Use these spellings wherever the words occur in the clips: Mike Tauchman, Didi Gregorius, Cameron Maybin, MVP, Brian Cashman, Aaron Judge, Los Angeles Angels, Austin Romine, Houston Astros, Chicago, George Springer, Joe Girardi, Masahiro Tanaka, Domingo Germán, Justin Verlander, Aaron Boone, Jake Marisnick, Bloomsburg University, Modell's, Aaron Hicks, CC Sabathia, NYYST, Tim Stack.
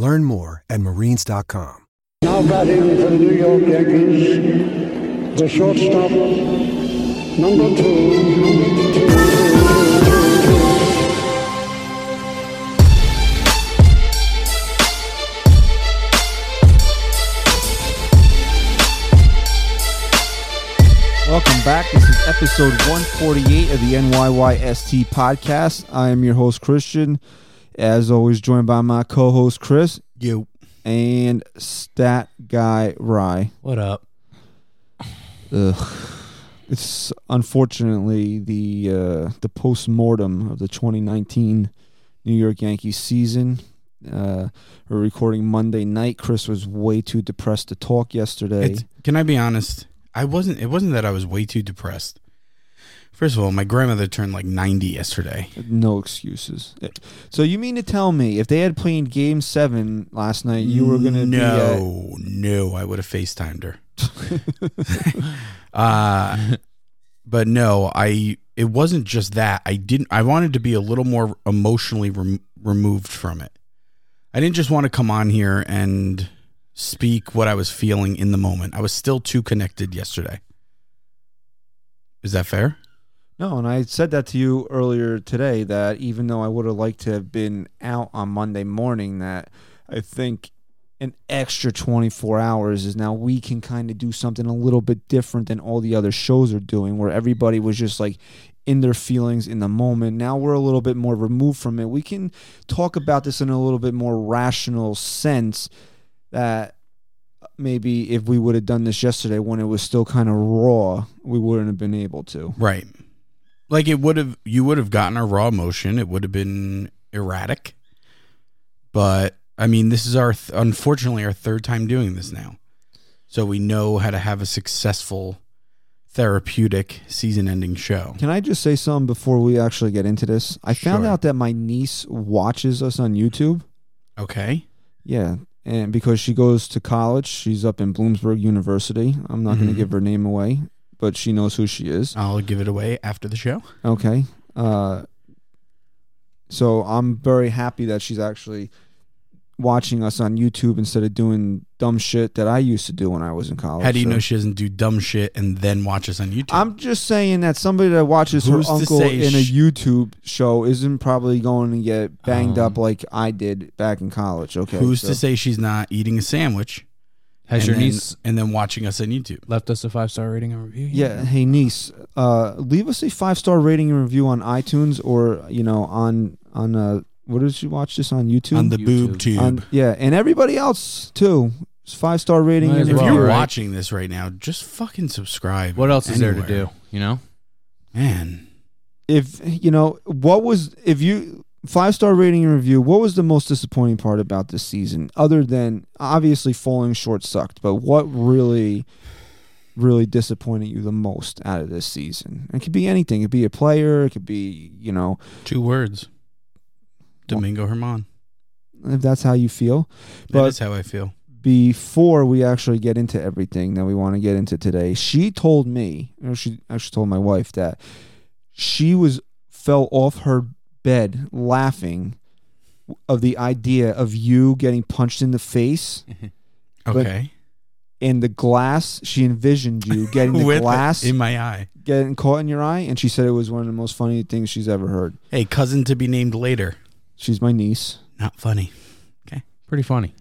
Learn more at marines.com. Now batting for the New York Yankees, the shortstop, number two. Welcome back. This is episode 148 of the NYYST podcast. I am your host, Christian. As always, joined by my co-host, Chris. You. And Stat Guy, Rye. What up? Ugh. It's unfortunately the post-mortem of the 2019 New York Yankees season. We're recording Monday night. Chris was way too depressed to talk yesterday. Can I be honest? It wasn't that I was way too depressed. First of all, my grandmother turned like 90 yesterday. No excuses. So you mean to tell me if they had played Game 7 last night, you were going to No, I would have FaceTimed her. But no, it wasn't just that. I wanted to be a little more emotionally removed from it. I didn't just want to come on here and speak what I was feeling in the moment. I was still too connected yesterday. Is that fair? No, and I said that to you earlier today, that even though I would have liked to have been out on Monday morning, that I think an extra 24 hours is now we can kind of do something a little bit different than all the other shows are doing, where everybody was just like in their feelings in the moment. Now we're a little bit more removed from it. We can talk about this in a little bit more rational sense. That maybe if we would have done this yesterday when it was still kind of raw, we wouldn't have been able to. Right. Like you would have gotten a raw emotion. It would have been erratic. But, I mean, this is unfortunately our third time doing this now. So we know how to have a successful therapeutic season-ending show. Can I just say something before we actually get into this? I found out that my niece watches us on YouTube. Okay. Yeah. And because she goes to college, she's up in Bloomsburg University. I'm not going to give her name away, but she knows who she is. I'll give it away after the show. Okay. So I'm very happy that she's actually watching us on YouTube instead of doing dumb shit that I used to do when I was in college. How do you know she doesn't do dumb shit and then watch us on YouTube? I'm just saying that somebody that watches her uncle in a YouTube show isn't probably going to get banged up like I did back in college. Okay, who's to say she's not eating a sandwich? Has your niece and then watching us on YouTube left us a 5-star rating and review? Yeah. Hey niece, leave us a 5-star rating and review on iTunes or on what did she watch this on YouTube? On the boob tube. Yeah, and everybody else, too. It's 5-star rating. If you're watching this right now, just fucking subscribe. What else is there to do, you know? Man. If 5-star rating and review, what was the most disappointing part about this season? Other than, obviously, falling short sucked, but what really, really disappointed you the most out of this season? It could be anything. It could be a player. It could be, two words. Domingo Germán. If that's how you feel. But that is how I feel. Before we actually get into everything that we want to get into today, she told me, or she actually told my wife, that she fell off her bed laughing of the idea of you getting punched in the face. Okay. And the glass, she envisioned you getting the glass in my eye, getting caught in your eye, and she said it was one of the most funny things she's ever heard. Hey, cousin to be named later. She's my niece. Not funny. Okay. Pretty funny.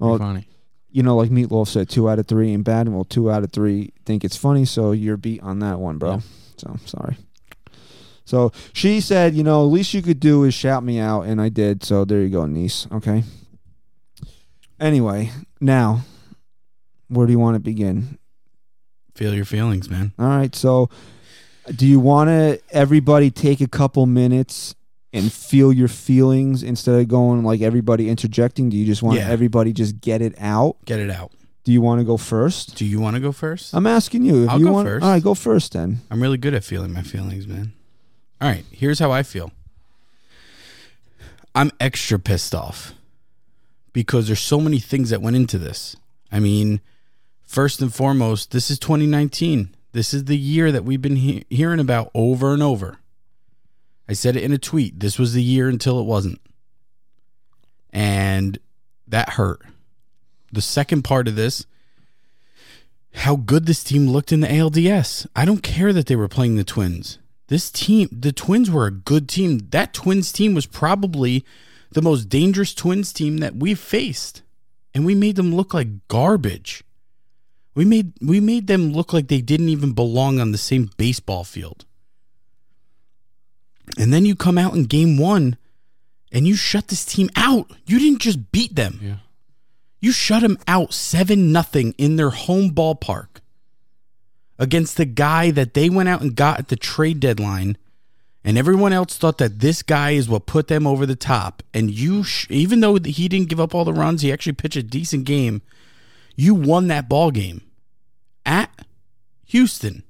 Pretty funny. You know, like Meatloaf said, 2 out of 3 ain't bad, and 2 out of 3 think it's funny, so you're beat on that one, bro. Yeah. So, sorry. So, she said, at least you could do is shout me out, and I did, so there you go, niece. Okay? Anyway, now, where do you want to begin? Feel your feelings, man. All right, so, do you want to everybody take a couple minutes and feel your feelings instead of going like everybody interjecting? Do you just want everybody just get it out? Get it out. Do you want to go first? Do you want to go first? I'm asking you. If I'll you go want, first. All right, go first then. I'm really good at feeling my feelings, man. All right, here's how I feel. I'm extra pissed off because there's so many things that went into this. I mean, first and foremost, this is 2019. This is the year that we've been hearing about over and over. I said it in a tweet. This was the year until it wasn't. And that hurt. The second part of this, how good this team looked in the ALDS. I don't care that they were playing the Twins. This team, the Twins were a good team. That Twins team was probably the most dangerous Twins team that we've faced. And we made them look like garbage. We made them look like they didn't even belong on the same baseball field. And then you come out in game one and you shut this team out. You didn't just beat them. Yeah. You shut them out 7-0 in their home ballpark against the guy that they went out and got at the trade deadline, and everyone else thought that this guy is what put them over the top. And you, even though he didn't give up all the runs, he actually pitched a decent game. You won that ball game at Houston.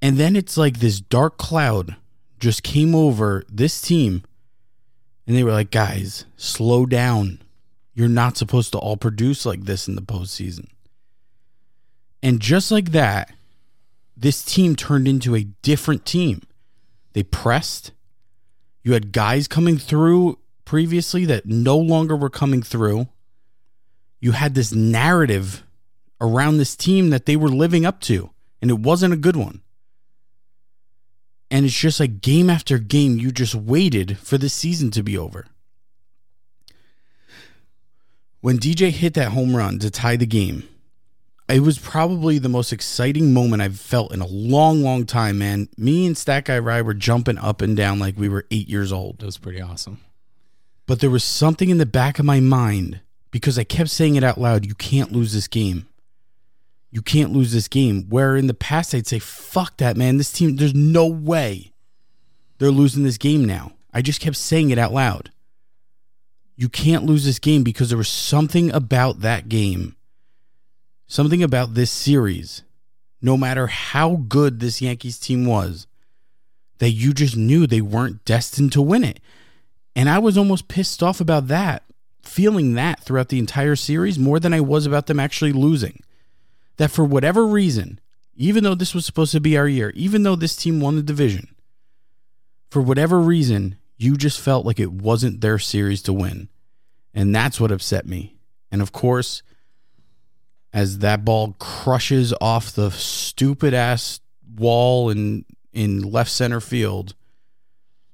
And then it's like this dark cloud just came over this team, and they were like, guys, slow down. You're not supposed to all produce like this in the postseason. And just like that, this team turned into a different team. They pressed. You had guys coming through previously that no longer were coming through. You had this narrative around this team that they were living up to, and it wasn't a good one. And it's just like game after game, you just waited for the season to be over. When DJ hit that home run to tie the game, it was probably the most exciting moment I've felt in a long, long time, man. Me and Stat Guy Rye were jumping up and down like we were 8 years old. That was pretty awesome. But there was something in the back of my mind because I kept saying it out loud. You can't lose this game. You can't lose this game. Where in the past I'd say, fuck that, man. This team, there's no way they're losing this game now. I just kept saying it out loud. You can't lose this game because there was something about that game, something about this series, no matter how good this Yankees team was, that you just knew they weren't destined to win it. And I was almost pissed off about that, feeling that throughout the entire series more than I was about them actually losing. That for whatever reason, even though this was supposed to be our year, even though this team won the division, for whatever reason, you just felt like it wasn't their series to win. And that's what upset me. And of course, as that ball crushes off the stupid ass wall in left center field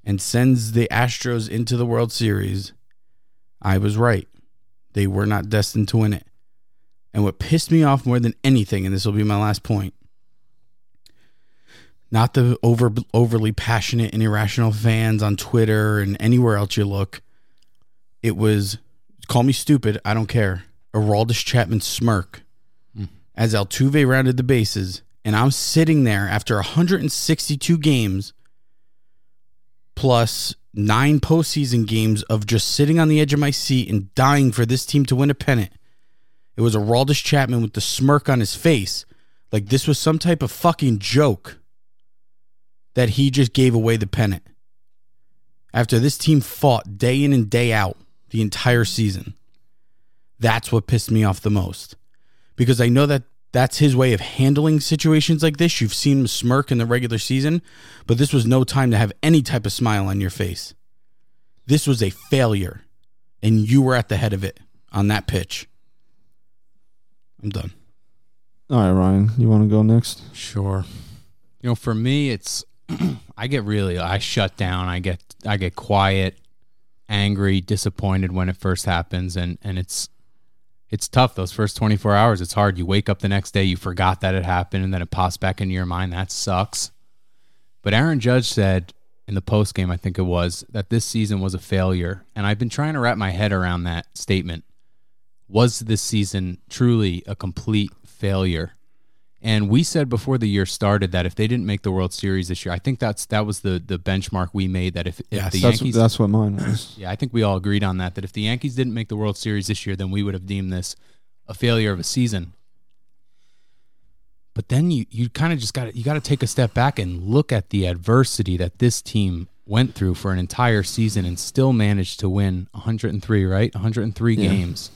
and sends the Astros into the World Series, I was right. They were not destined to win it. And what pissed me off more than anything, and this will be my last point, not the overly passionate and irrational fans on Twitter and anywhere else you look. It was, call me stupid, I don't care, Aroldis Chapman smirk as Altuve rounded the bases. And I'm sitting there after 162 games plus 9 postseason games of just sitting on the edge of my seat and dying for this team to win a pennant. It was Aroldis Chapman with the smirk on his face, like this was some type of fucking joke that he just gave away the pennant after this team fought day in and day out the entire season. That's what pissed me off the most, because I know that that's his way of handling situations like this. You've seen him smirk in the regular season, but this was no time to have any type of smile on your face. This was a failure, and you were at the head of it on that pitch. I'm done. All right, Ryan, you want to go next? Sure. You know, for me, it's I shut down. I get quiet, angry, disappointed when it first happens, and it's tough. Those first 24 hours, it's hard. You wake up the next day, you forgot that it happened, and then it pops back into your mind. That sucks. But Aaron Judge said in the postgame, I think it was, that this season was a failure, and I've been trying to wrap my head around that statement. Was this season truly a complete failure? And we said before the year started that if they didn't make the World Series this year, I think that was the benchmark we made, that if the Yankees... That's what mine was. Yeah, I think we all agreed on that if the Yankees didn't make the World Series this year, then we would have deemed this a failure of a season. But then you kind of just got to take a step back and look at the adversity that this team went through for an entire season and still managed to win 103, right? 103 games.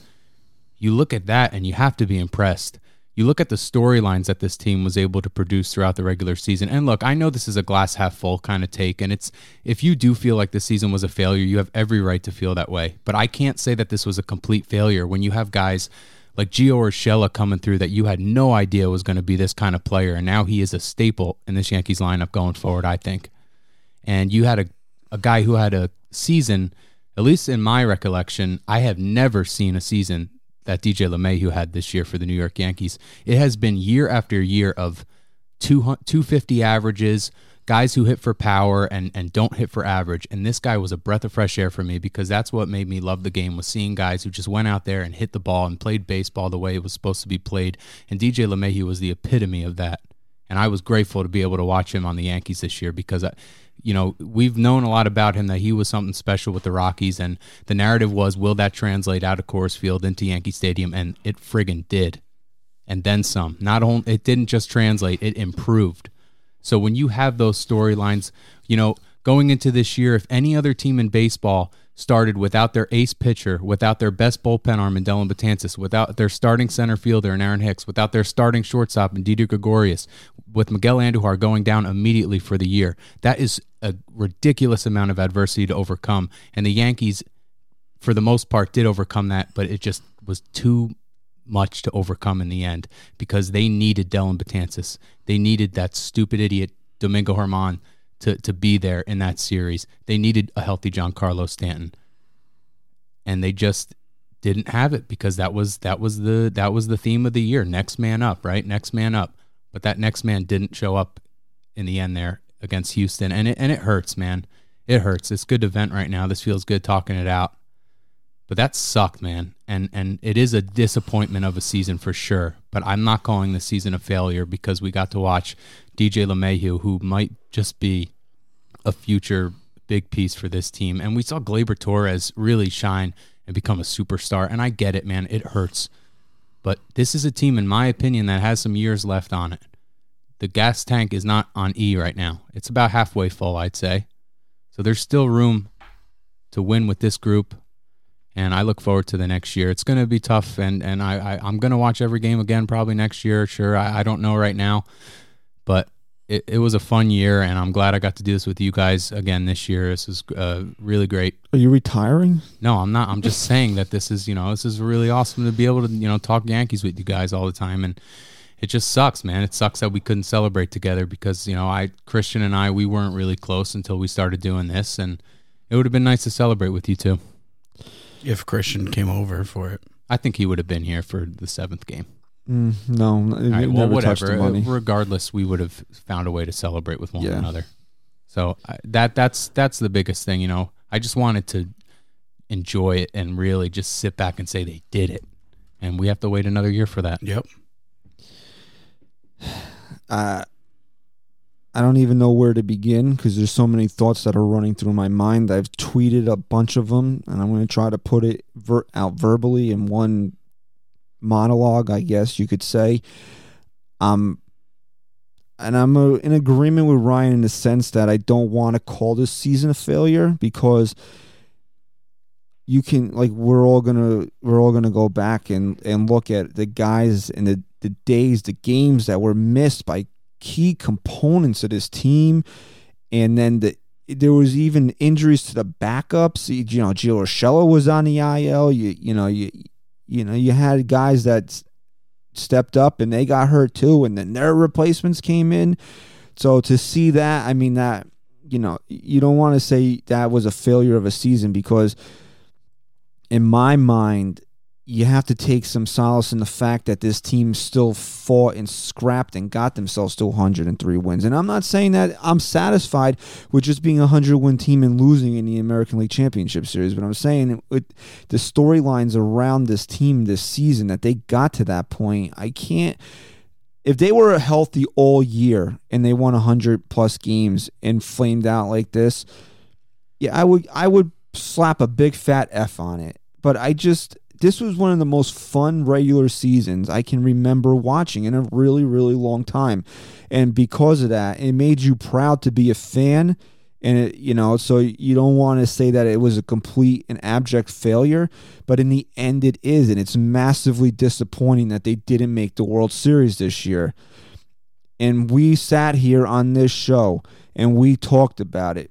You look at that and you have to be impressed. You look at the storylines that this team was able to produce throughout the regular season. And look, I know this is a glass half full kind of take, and it's, if you do feel like this season was a failure, you have every right to feel that way. But I can't say that this was a complete failure when you have guys like Gio Urshela coming through that you had no idea was going to be this kind of player, and now he is a staple in this Yankees lineup going forward, I think. And you had a guy who had a season, at least in my recollection, I have never seen a season that DJ LeMahieu had this year for the New York Yankees. It has been year after year of 250 averages, guys who hit for power and don't hit for average. And this guy was a breath of fresh air for me, because that's what made me love the game, was seeing guys who just went out there and hit the ball and played baseball the way it was supposed to be played. And DJ LeMahieu was the epitome of that. And I was grateful to be able to watch him on the Yankees this year, because we've known a lot about him, that he was something special with the Rockies, and the narrative was, will that translate out of Coors Field into Yankee Stadium? And it friggin' did. And then some. Not only it didn't just translate, it improved. So when you have those storylines, going into this year, if any other team in baseball started without their ace pitcher, without their best bullpen arm in Dellin Betances, without their starting center fielder in Aaron Hicks, without their starting shortstop in Didi Gregorius, with Miguel Andujar going down immediately for the year, that is a ridiculous amount of adversity to overcome. And the Yankees, for the most part, did overcome that, but it just was too much to overcome in the end, because they needed Dellin Betances. They needed that stupid idiot Domingo Germán to be there in that series. They needed a healthy Giancarlo Stanton. And they just didn't have it, because that was the theme of the year. Next man up, right? Next man up. But that next man didn't show up in the end there against Houston. And it hurts, man. It hurts. It's good to vent right now. This feels good talking it out. But that sucked, man. And it is a disappointment of a season for sure. But I'm not calling the season a failure, because we got to watch DJ LeMahieu, who might just be a future big piece for this team. And we saw Gleyber Torres really shine and become a superstar. And I get it, man. It hurts. But this is a team, in my opinion, that has some years left on it. The gas tank is not on E right now. It's about halfway full, I'd say. So there's still room to win with this group. And I look forward to the next year. It's going to be tough, and I'm going to watch every game again probably next year. Sure, I don't know right now. But it was a fun year, and I'm glad I got to do this with you guys again this year. This is really great. Are you retiring? No, I'm not. I'm just saying that this is really awesome to be able to talk Yankees with you guys all the time. And it just sucks, man. It sucks that we couldn't celebrate together, because, Christian and I, we weren't really close until we started doing this. And it would have been nice to celebrate with you too. If Christian came over for it, I think he would have been here for the seventh game. Regardless, we would have found a way to celebrate with one another. So that's the biggest thing. I just wanted to enjoy it and really just sit back and say they did it, and we have to wait another year for that. Yep. I don't even know where to begin, because there's so many thoughts that are running through my mind. I've tweeted a bunch of them, and I'm going to try to put it out verbally in one monologue, I guess you could say. And I'm in agreement with Ryan in the sense that I don't want to call this season a failure, because you can, we're all gonna go back and look at the guys and the days, the games that were missed by key components of this team, and then there was even injuries to the backups. Gio Urshela was on the IL. You had guys that stepped up and they got hurt too, and then their replacements came in. So to see that, I mean that you don't want to say that was a failure of a season, because in my mind, you have to take some solace in the fact that this team still fought and scrapped and got themselves to 103 wins. And I'm not saying that I'm satisfied with just being a 100-win team and losing in the American League Championship Series, but I'm saying with the storylines around this team this season that they got to that point, I can't... if they were healthy all year and they won 100 plus games and flamed out like this, yeah, I would slap a big fat F on it. But this was one of the most fun regular seasons I can remember watching in a really, really long time. And because of that, it made you proud to be a fan. And it, you know, so you don't want to say that it was a complete and abject failure, but in the end it is. And it's massively disappointing that they didn't make the World Series this year. And we sat here on this show and we talked about it.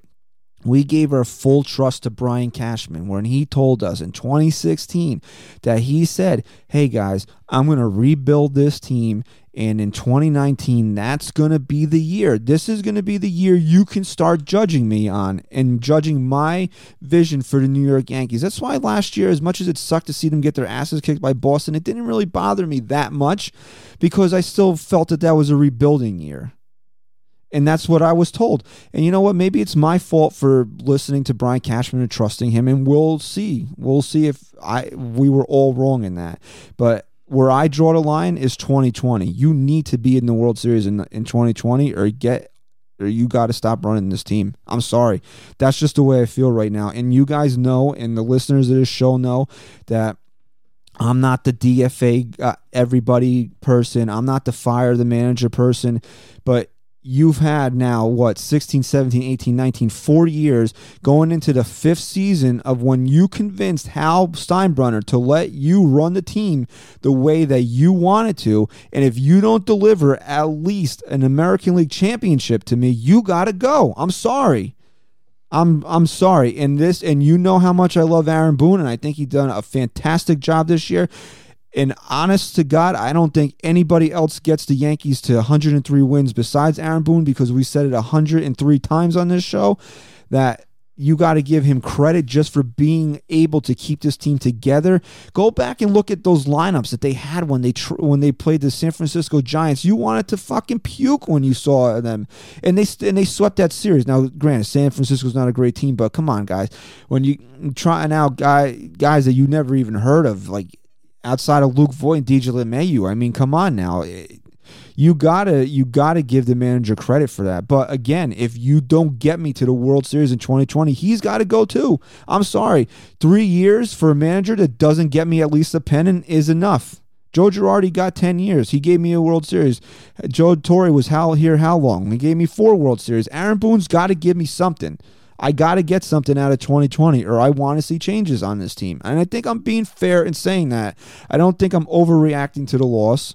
We gave our full trust to Brian Cashman when he told us in 2016 that he said, hey guys, I'm going to rebuild this team. And in 2019, that's going to be the year. This is going to be the year you can start judging me on and judging my vision for the New York Yankees. That's why last year, as much as it sucked to see them get their asses kicked by Boston, it didn't really bother me that much because I still felt that was a rebuilding year. And that's what I was told. And you know what? Maybe it's my fault for listening to Brian Cashman and trusting him. And we'll see. We'll see if we were all wrong in that. But where I draw the line is 2020. You need to be in the World Series in 2020 or you got to stop running this team. I'm sorry. That's just the way I feel right now. And you guys know, and the listeners of this show know that I'm not the DFA everybody person. I'm not the fire the manager person. But you've had now, 16, 17, 18, 19, 40 years going into the fifth season of when you convinced Hal Steinbrenner to let you run the team the way that you wanted to. And if you don't deliver at least an American League championship to me, you got to go. I'm sorry. I'm sorry. And you know how much I love Aaron Boone, and I think he's done a fantastic job this year. And honest to God, I don't think anybody else gets the Yankees to 103 wins besides Aaron Boone, because we said it 103 times on this show that you got to give him credit just for being able to keep this team together. Go back and look at those lineups that they had when they played the San Francisco Giants. You wanted to fucking puke when you saw them, and they swept that series. Now, granted, San Francisco's not a great team, but come on, guys, when you trying out guys that you never even heard of, like, outside of Luke Voit and DJ LeMahieu. I mean, come on now. You gotta give the manager credit for that. But again, if you don't get me to the World Series in 2020, he's got to go too. I'm sorry. 3 years for a manager that doesn't get me at least a pennant is enough. Joe Girardi got 10 years. He gave me a World Series. Joe Torre was how long? He gave me 4 World Series. Aaron Boone's got to give me something. I got to get something out of 2020 or I want to see changes on this team. And I think I'm being fair in saying that. I don't think I'm overreacting to the loss.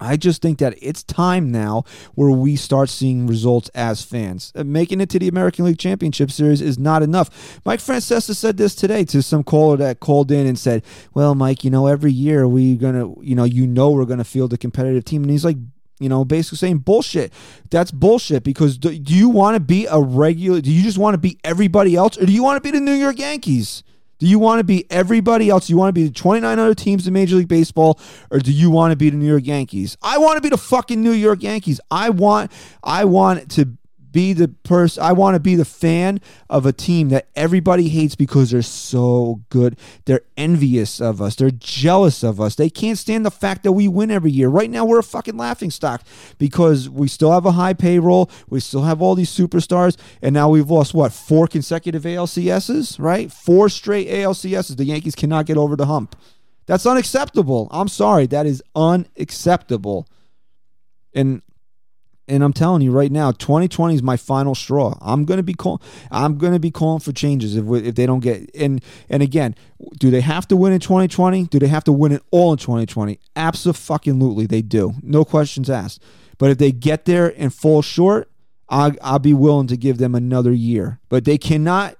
I just think that it's time now where we start seeing results as fans. Making it to the American League Championship Series is not enough. Mike Francesa said this today to some caller that called in and said, well, Mike, you know, every year we're going to, you know, we're going to field a competitive team. And he's like, you know, basically saying bullshit. That's bullshit, because do you want to be a regular? Do you just want to be everybody else, or do you want to be the New York Yankees? Do you want to be everybody else? Do you want to be the 29 other teams in Major League Baseball, or do you want to be the New York Yankees? I want to be the fucking New York Yankees. I want to be the person. I want to be the fan of a team that everybody hates because they're so good. They're envious of us. They're jealous of us. They can't stand the fact that we win every year. Right now, we're a fucking laughingstock because we still have a high payroll. We still have all these superstars. And now we've lost, 4 consecutive ALCSs, right? 4 straight ALCSs. The Yankees cannot get over the hump. That's unacceptable. I'm sorry. That is unacceptable. And I'm telling you right now, 2020 is my final straw. I'm going to be calling for changes if they don't get. And again, do they have to win in 2020? Do they have to win it all in 2020? Abso-fucking-lutely, they do. No questions asked. But if they get there and fall short, I'll be willing to give them another year. But they cannot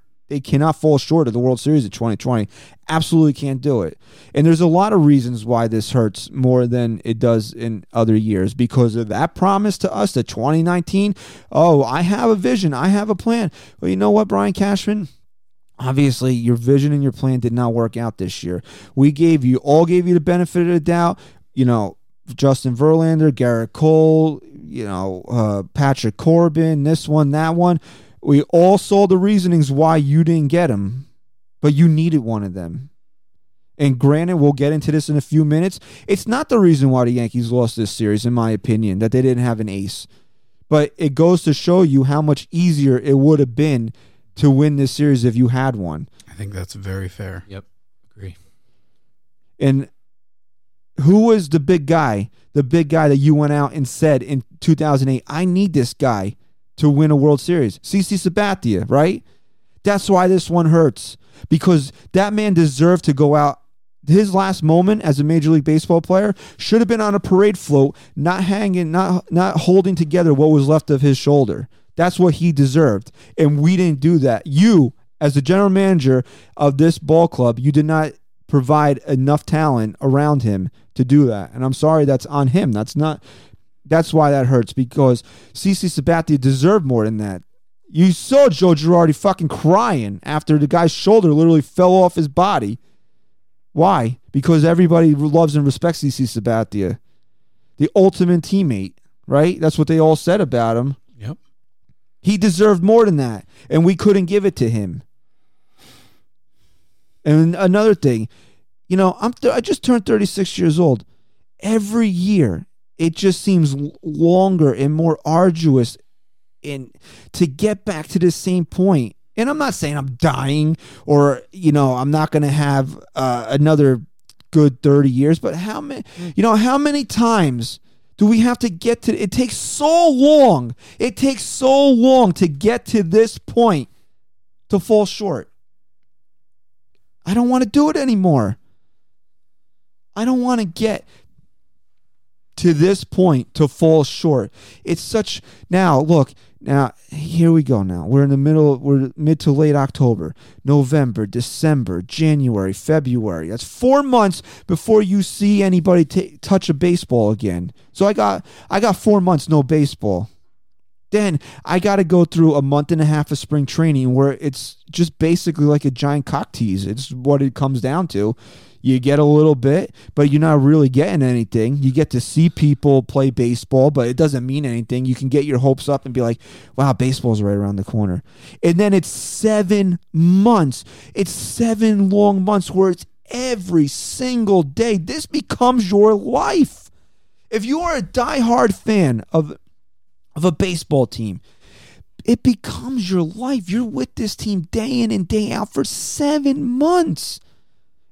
fall short of the World Series in 2020. Absolutely can't do it. And there's a lot of reasons why this hurts more than it does in other years, because of that promise to us that 2019, I have a vision, I have a plan. Well, you know what, Brian Cashman? Obviously, your vision and your plan did not work out this year. We gave you the benefit of the doubt. You know, Justin Verlander, Gerrit Cole, Patrick Corbin, this one, that one. We all saw the reasonings why you didn't get him, but you needed one of them. And granted, we'll get into this in a few minutes. It's not the reason why the Yankees lost this series, in my opinion, that they didn't have an ace. But it goes to show you how much easier it would have been to win this series if you had one. I think that's very fair. Yep, agree. And who was the big guy? The big guy that you went out and said in 2008, I need this guy to win a World Series. CC Sabathia, right? That's why this one hurts, because that man deserved to go out. His last moment as a Major League Baseball player should have been on a parade float, not hanging, not holding together what was left of his shoulder. That's what he deserved, and we didn't do that. You, as the general manager of this ball club, you did not provide enough talent around him to do that, and I'm sorry, that's on him. That's why that hurts, because CC Sabathia deserved more than that. You saw Joe Girardi fucking crying after the guy's shoulder literally fell off his body. Why? Because everybody loves and respects CC Sabathia. The ultimate teammate, right? That's what they all said about him. Yep. He deserved more than that, and we couldn't give it to him. And another thing, you know, I just turned 36 years old. Every year, it just seems longer and more arduous and to get back to the same point. And I'm not saying I'm dying or, you know, I'm not going to have another good 30 years, but how many times do we have to get to it? Takes so long. It takes so long to get to this point to fall short. I don't want to do it anymore. I don't want to get to this point to fall short. It's such... Now, here we go now. We're mid to late October, November, December, January, February. That's 4 months before you see anybody touch a baseball again. So I got 4 months, no baseball. Then I got to go through a month and a half of spring training where it's just basically like a giant cock tease. It's what it comes down to. You get a little bit, but you're not really getting anything. You get to see people play baseball, but it doesn't mean anything. You can get your hopes up and be like, wow, baseball's right around the corner. And then it's 7 months. It's 7 long months where it's every single day. This becomes your life. If you are a diehard fan of a baseball team, it becomes your life. You're with this team day in and day out for 7 months.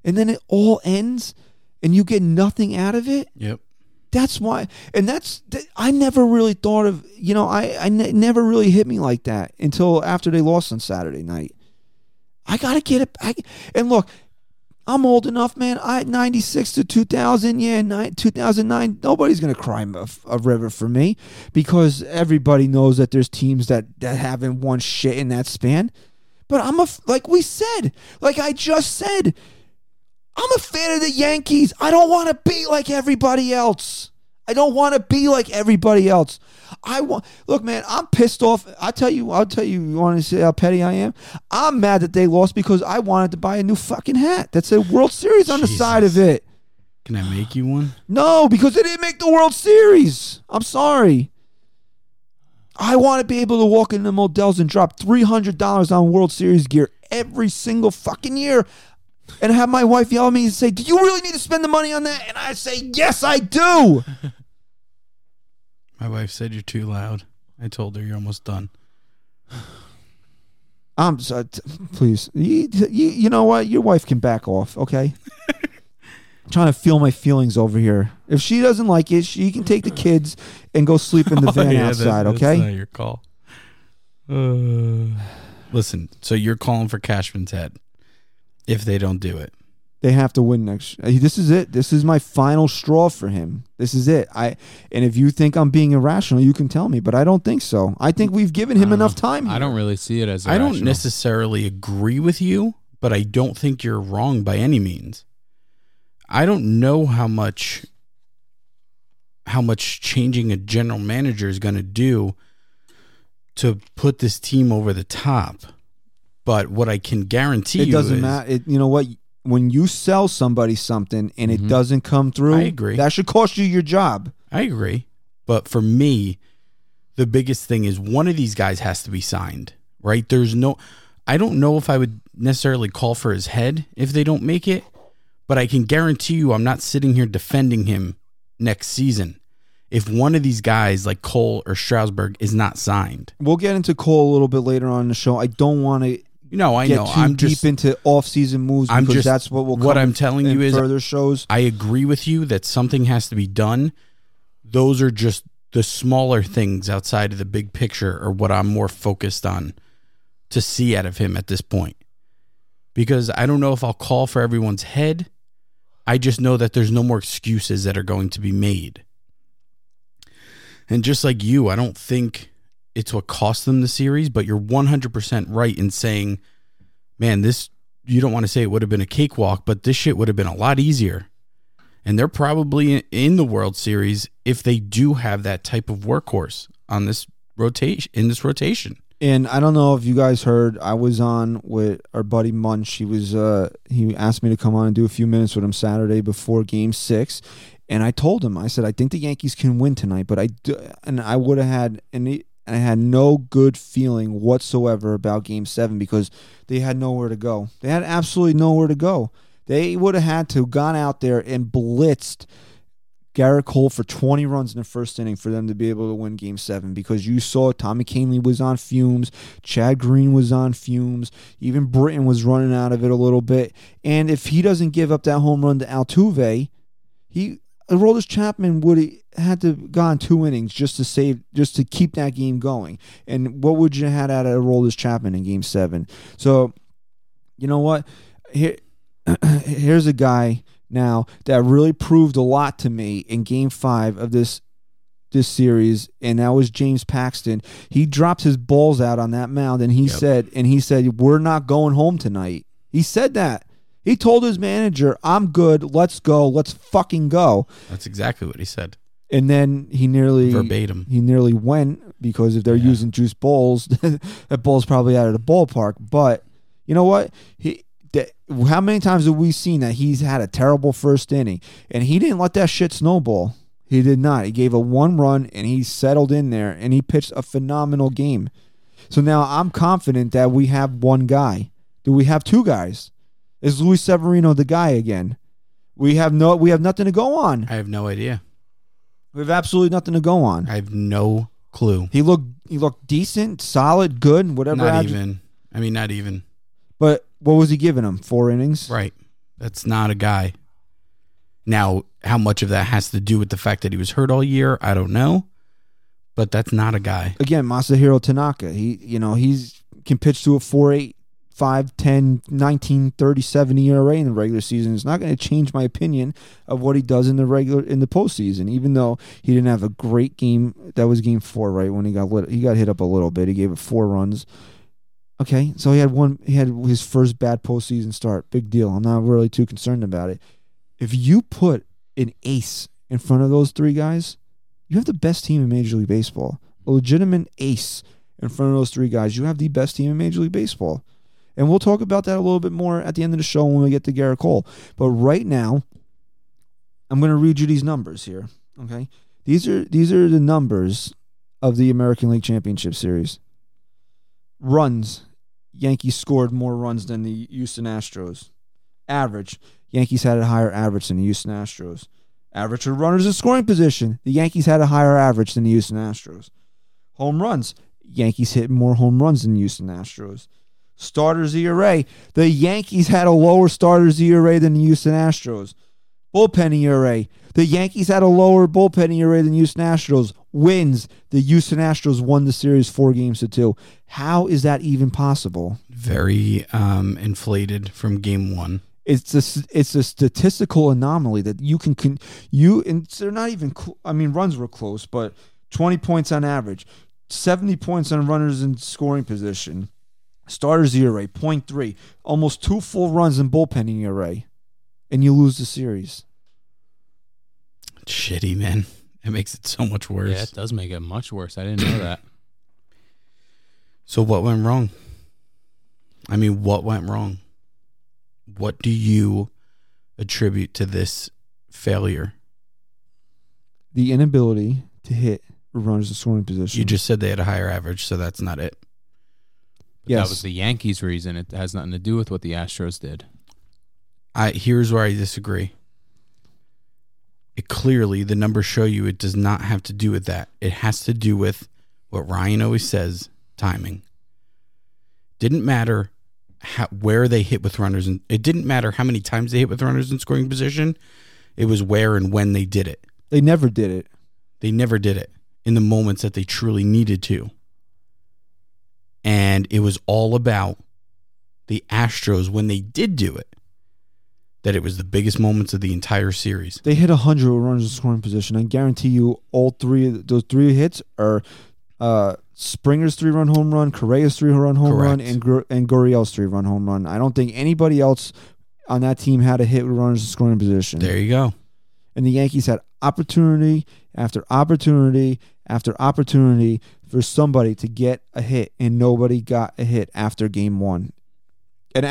And then it all ends and you get nothing out of it. Yep. That's why. And I never really thought of, you know, never really hit me like that until after they lost on Saturday night. I got to get it. And look, I'm old enough, man. 96 to 2000, 2009, nobody's going to cry a river for me, because everybody knows that there's teams that haven't won shit in that span. But like I just said, I'm a fan of the Yankees. I don't want to be like everybody else. Look, man, I'm pissed off. I'll tell you, you want to see how petty I am? I'm mad that they lost because I wanted to buy a new fucking hat that said World Series on the side of it. Can I make you one? No, because they didn't make the World Series. I'm sorry. I want to be able to walk into Modell's and drop $300 on World Series gear every single fucking year. And have my wife yell at me and say, do you really need to spend the money on that? And I say, yes, I do. My wife said, you're too loud. I told her, you're almost done. I'm sorry. Please. You know what? Your wife can back off, okay? I'm trying to feel my feelings over here. If she doesn't like it, she can take the kids and go sleep in the van outside, okay? That's not your call. Listen, so you're calling for Cashman's head. If they don't do it, they have to win next. This is it. This is my final straw for him. This is it. And if you think I'm being irrational, you can tell me, but I don't think so. I think we've given him enough time here. I don't really see it as irrational. I don't necessarily agree with you, but I don't think you're wrong by any means. I don't know how much changing a general manager is going to do to put this team over the top. But what I can guarantee you is... It doesn't matter. You know what? When you sell somebody something and it doesn't come through... I agree. That should cost you your job. I agree. But for me, the biggest thing is one of these guys has to be signed, right? I don't know if I would necessarily call for his head if they don't make it, but I can guarantee you I'm not sitting here defending him next season if one of these guys like Cole or Strasburg is not signed. We'll get into Cole a little bit later on in the show. I don't want to get too deep into off-season moves because that's what will come what I'm telling you is further shows. I agree with you that something has to be done. Those are just the smaller things outside of the big picture are what I'm more focused on to see out of him at this point. Because I don't know if I'll call for everyone's head. I just know that there's no more excuses that are going to be made. And just like you, I don't think it's what cost them the series, but you're 100% right in saying, man, this, you don't want to say it would have been a cakewalk, but this shit would have been a lot easier. And they're probably in the World Series if they do have that type of workhorse on this rotation, in this rotation. And I don't know if you guys heard, I was on with our buddy Munch. He was he asked me to come on and do a few minutes with him Saturday before Game 6. And I told him, I said, I think the Yankees can win tonight, but I would have had any. I had no good feeling whatsoever about Game 7 because they had nowhere to go. They had absolutely nowhere to go. They would have had to have gone out there and blitzed Gerrit Cole for 20 runs in the first inning for them to be able to win Game 7 because you saw Tommy Kahnle was on fumes, Chad Green was on fumes, even Britton was running out of it a little bit. And if he doesn't give up that home run to Altuve, Aroldis Chapman would have had to gone two innings just to keep that game going. And what would you have had out of Aroldis Chapman in Game 7? So, you know what? Here's a guy now that really proved a lot to me in Game 5 of this series, and that was James Paxton. He dropped his balls out on that mound, and he said, "We're not going home tonight." He said that. He told his manager, "I'm good. Let's go. Let's fucking go." That's exactly what he said. And then he nearly verbatim. He nearly went because if they're using juice balls, that ball's probably out of the ballpark. But you know what? How many times have we seen that he's had a terrible first inning, and he didn't let that shit snowball. He did not. He gave a one run, and he settled in there, and he pitched a phenomenal game. So now I'm confident that we have one guy. Do we have two guys? Is Luis Severino the guy again? We have nothing to go on. I have no idea. We have absolutely nothing to go on. I have no clue. He looked decent, solid, good, whatever. Not even. But what was he giving him? 4 innings? Right. That's not a guy. Now, how much of that has to do with the fact that he was hurt all year? I don't know. But that's not a guy. Again, Masahiro Tanaka. He can pitch to a 4.8. 5, 10, 19, 37 ERA in the regular season. It's not going to change my opinion of what he does in the postseason, even though he didn't have a great game. That was Game 4, right? When he got hit up a little bit. He gave it 4 runs. Okay, so he had his first bad postseason start. Big deal. I'm not really too concerned about it. If you put an ace in front of those three guys, you have the best team in Major League Baseball. A legitimate ace in front of those three guys, you have the best team in Major League Baseball. And we'll talk about that a little bit more at the end of the show when we get to Gerrit Cole. But right now, I'm going to read you these numbers here. Okay, these are the numbers of the American League Championship Series. Runs, Yankees scored more runs than the Houston Astros. Average, Yankees had a higher average than the Houston Astros. Average of runners in scoring position, the Yankees had a higher average than the Houston Astros. Home runs, Yankees hit more home runs than the Houston Astros. Starters ERA. The Yankees had a lower starters ERA than the Houston Astros. Bullpen ERA. The Yankees had a lower bullpen ERA than the Houston Astros. Wins. The Houston Astros won the series 4-2. How is that even possible? Very inflated from Game 1. It's a statistical anomaly that you can and they're not even. Runs were close, but 20 points on average, 70 points on runners in scoring position. Starters ERA, 0.3. Almost 2 full runs in bullpen ERA. And you lose the series. It's shitty, man. It makes it so much worse. Yeah, it does make it much worse. I didn't know that. So what went wrong? What went wrong? What do you attribute to this failure? The inability to hit runners in scoring position. You just said they had a higher average, so that's not it. Yes. That was the Yankees' reason. It has nothing to do with what the Astros did. Here's where I disagree. It clearly, the numbers show you it does not have to do with that. It has to do with what Ryan always says, timing. Didn't matter where they hit with runners, and it didn't matter how many times they hit with runners in scoring position. It was where and when they did it. They never did it. They never did it in the moments that they truly needed to. And it was all about the Astros when they did do it. That it was the biggest moments of the entire series. They hit 100 runners in scoring position. I guarantee you all three of those three hits are Springer's three-run home run, Correa's three-run home run, and Gurriel's three-run home run. I don't think anybody else on that team had a hit with runners in scoring position. There you go. And the Yankees had opportunity after opportunity after opportunity for somebody to get a hit, and nobody got a hit after game one. And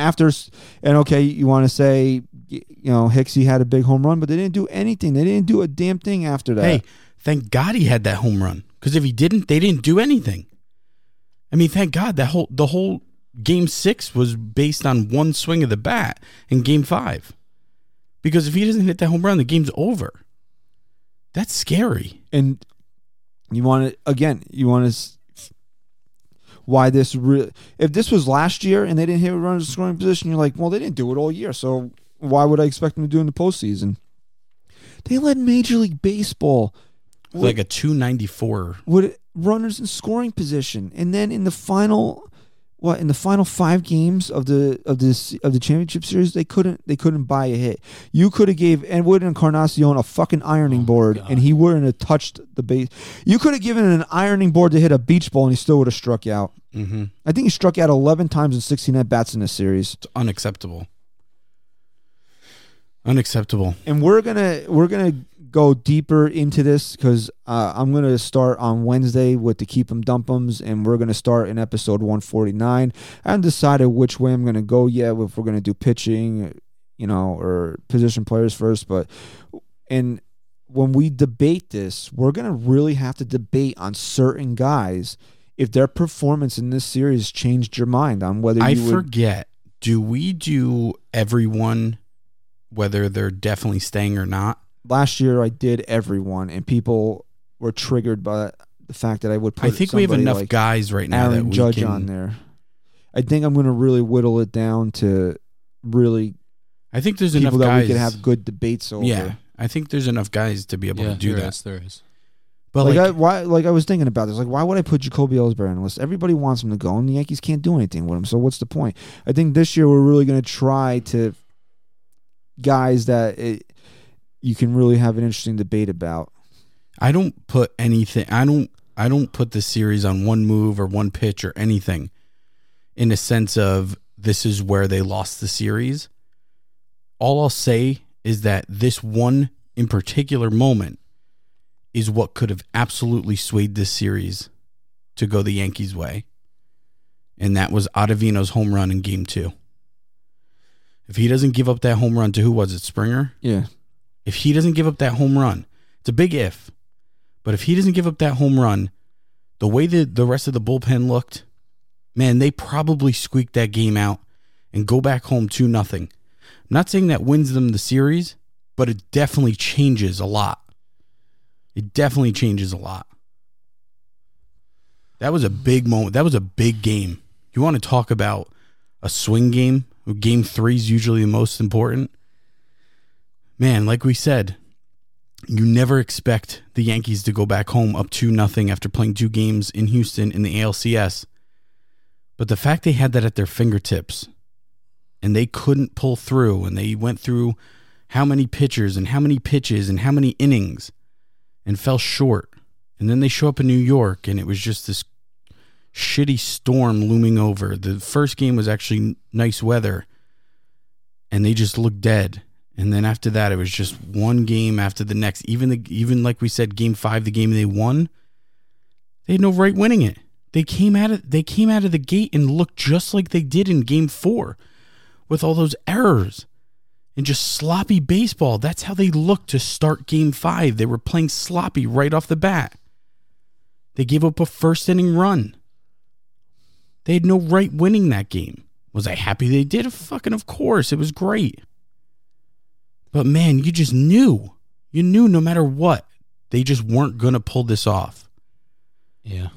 okay, you want to say, you know, Hicksie had a big home run, but they didn't do anything. They didn't do a damn thing after that. Hey, thank God he had that home run, because if he didn't, they didn't do anything. I mean, thank God that the whole game 6 was based on one swing of the bat in game 5, because if he doesn't hit that home run, the game's over. That's scary. And you want to. Why this really? If this was last year and they didn't hit a runner in scoring position, you're like, well, they didn't do it all year, so why would I expect them to do it in the postseason? They led Major League Baseball like a 294 with runners in scoring position, and then in the final, five games of the championship series, they couldn't buy a hit. You could have gave Edwin Encarnacion a fucking ironing board, and he wouldn't have touched the base. You could have given an ironing board to hit a beach ball, and he still would have struck out. Mm-hmm. I think he struck out 11 times in 16 at bats in this series. It's unacceptable. Unacceptable. And we're gonna go deeper into this, because I'm going to start on Wednesday with the Keep 'em Dump'ems, and we're going to start in episode 149. I haven't decided which way I'm going to go yet, if we're going to do pitching, you know, or position players first. And when we debate this, we're going to really have to debate on certain guys if their performance in this series changed your mind on whether do we do everyone, whether they're definitely staying or not? Last year, I did everyone, and people were triggered by the fact that I would put. I think we have enough like guys right now Aaron that we Judge can on there. I think I'm going to really whittle it down to really. I think there's enough guys that we could have good debates over. Yeah, I think there's enough guys to be able to do that. Yes, there is. But I was thinking about this. Like, why would I put Jacoby Ellsbury on the list? Everybody wants him to go, and the Yankees can't do anything with him. So what's the point? I think this year we're really going to try to guys that. You can really have an interesting debate about. I don't put anything. I don't put the series on one move or one pitch or anything, in a sense of this is where they lost the series. All I'll say is that this one in particular moment is what could have absolutely swayed this series to go the Yankees' way. And that was Ottavino's home run in game 2. If he doesn't give up that home run to, who was it, Springer? Yeah. If he doesn't give up that home run, it's a big if, but if he doesn't give up that home run, the way that the rest of the bullpen looked, man, they probably squeaked that game out and go back home 2-0. I'm not saying that wins them the series, but it definitely changes a lot. It definitely changes a lot. That was a big moment. That was a big game. You want to talk about a swing game? Game 3 is usually the most important. Man, like we said, you never expect the Yankees to go back home up 2-0 after playing 2 games in Houston in the ALCS. But the fact they had that at their fingertips and they couldn't pull through, and they went through how many pitchers and how many pitches and how many innings and fell short. And then they show up in New York, and it was just this shitty storm looming over. The first game was actually nice weather, and they just looked dead. And then after that, it was just one game after the next. Even like we said, game 5, the game they won, they had no right winning it. They came out of the gate and looked just like they did in game 4 with all those errors and just sloppy baseball. That's how they looked to start game 5. They were playing sloppy right off the bat. They gave up a first inning run. They had no right winning that game. Was I happy they did? Fucking of course. It was great. But man, you just knew. You knew no matter what, they just weren't going to pull this off. Yeah.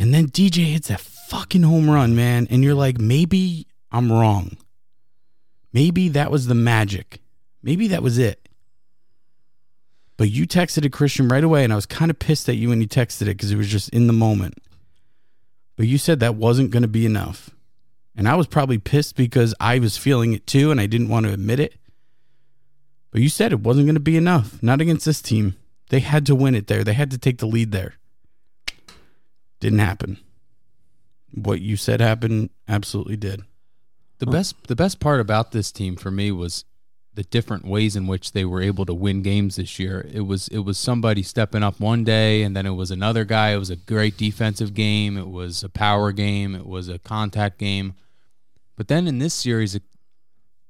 And then DJ hits that fucking home run, man. And you're like, maybe I'm wrong. Maybe that was the magic. Maybe that was it. But you texted it, Christian, right away, and I was kind of pissed at you when you texted it because it was just in the moment. But you said that wasn't going to be enough. And I was probably pissed because I was feeling it too, and I didn't want to admit it. But you said it wasn't going to be enough. Not against this team. They had to win it there. They had to take the lead there. Didn't happen. What you said happened absolutely did. The best part about this team for me was the different ways in which they were able to win games this year. It was somebody stepping up one day, and then it was another guy. It was a great defensive game. It was a power game. It was a contact game. But then in this series,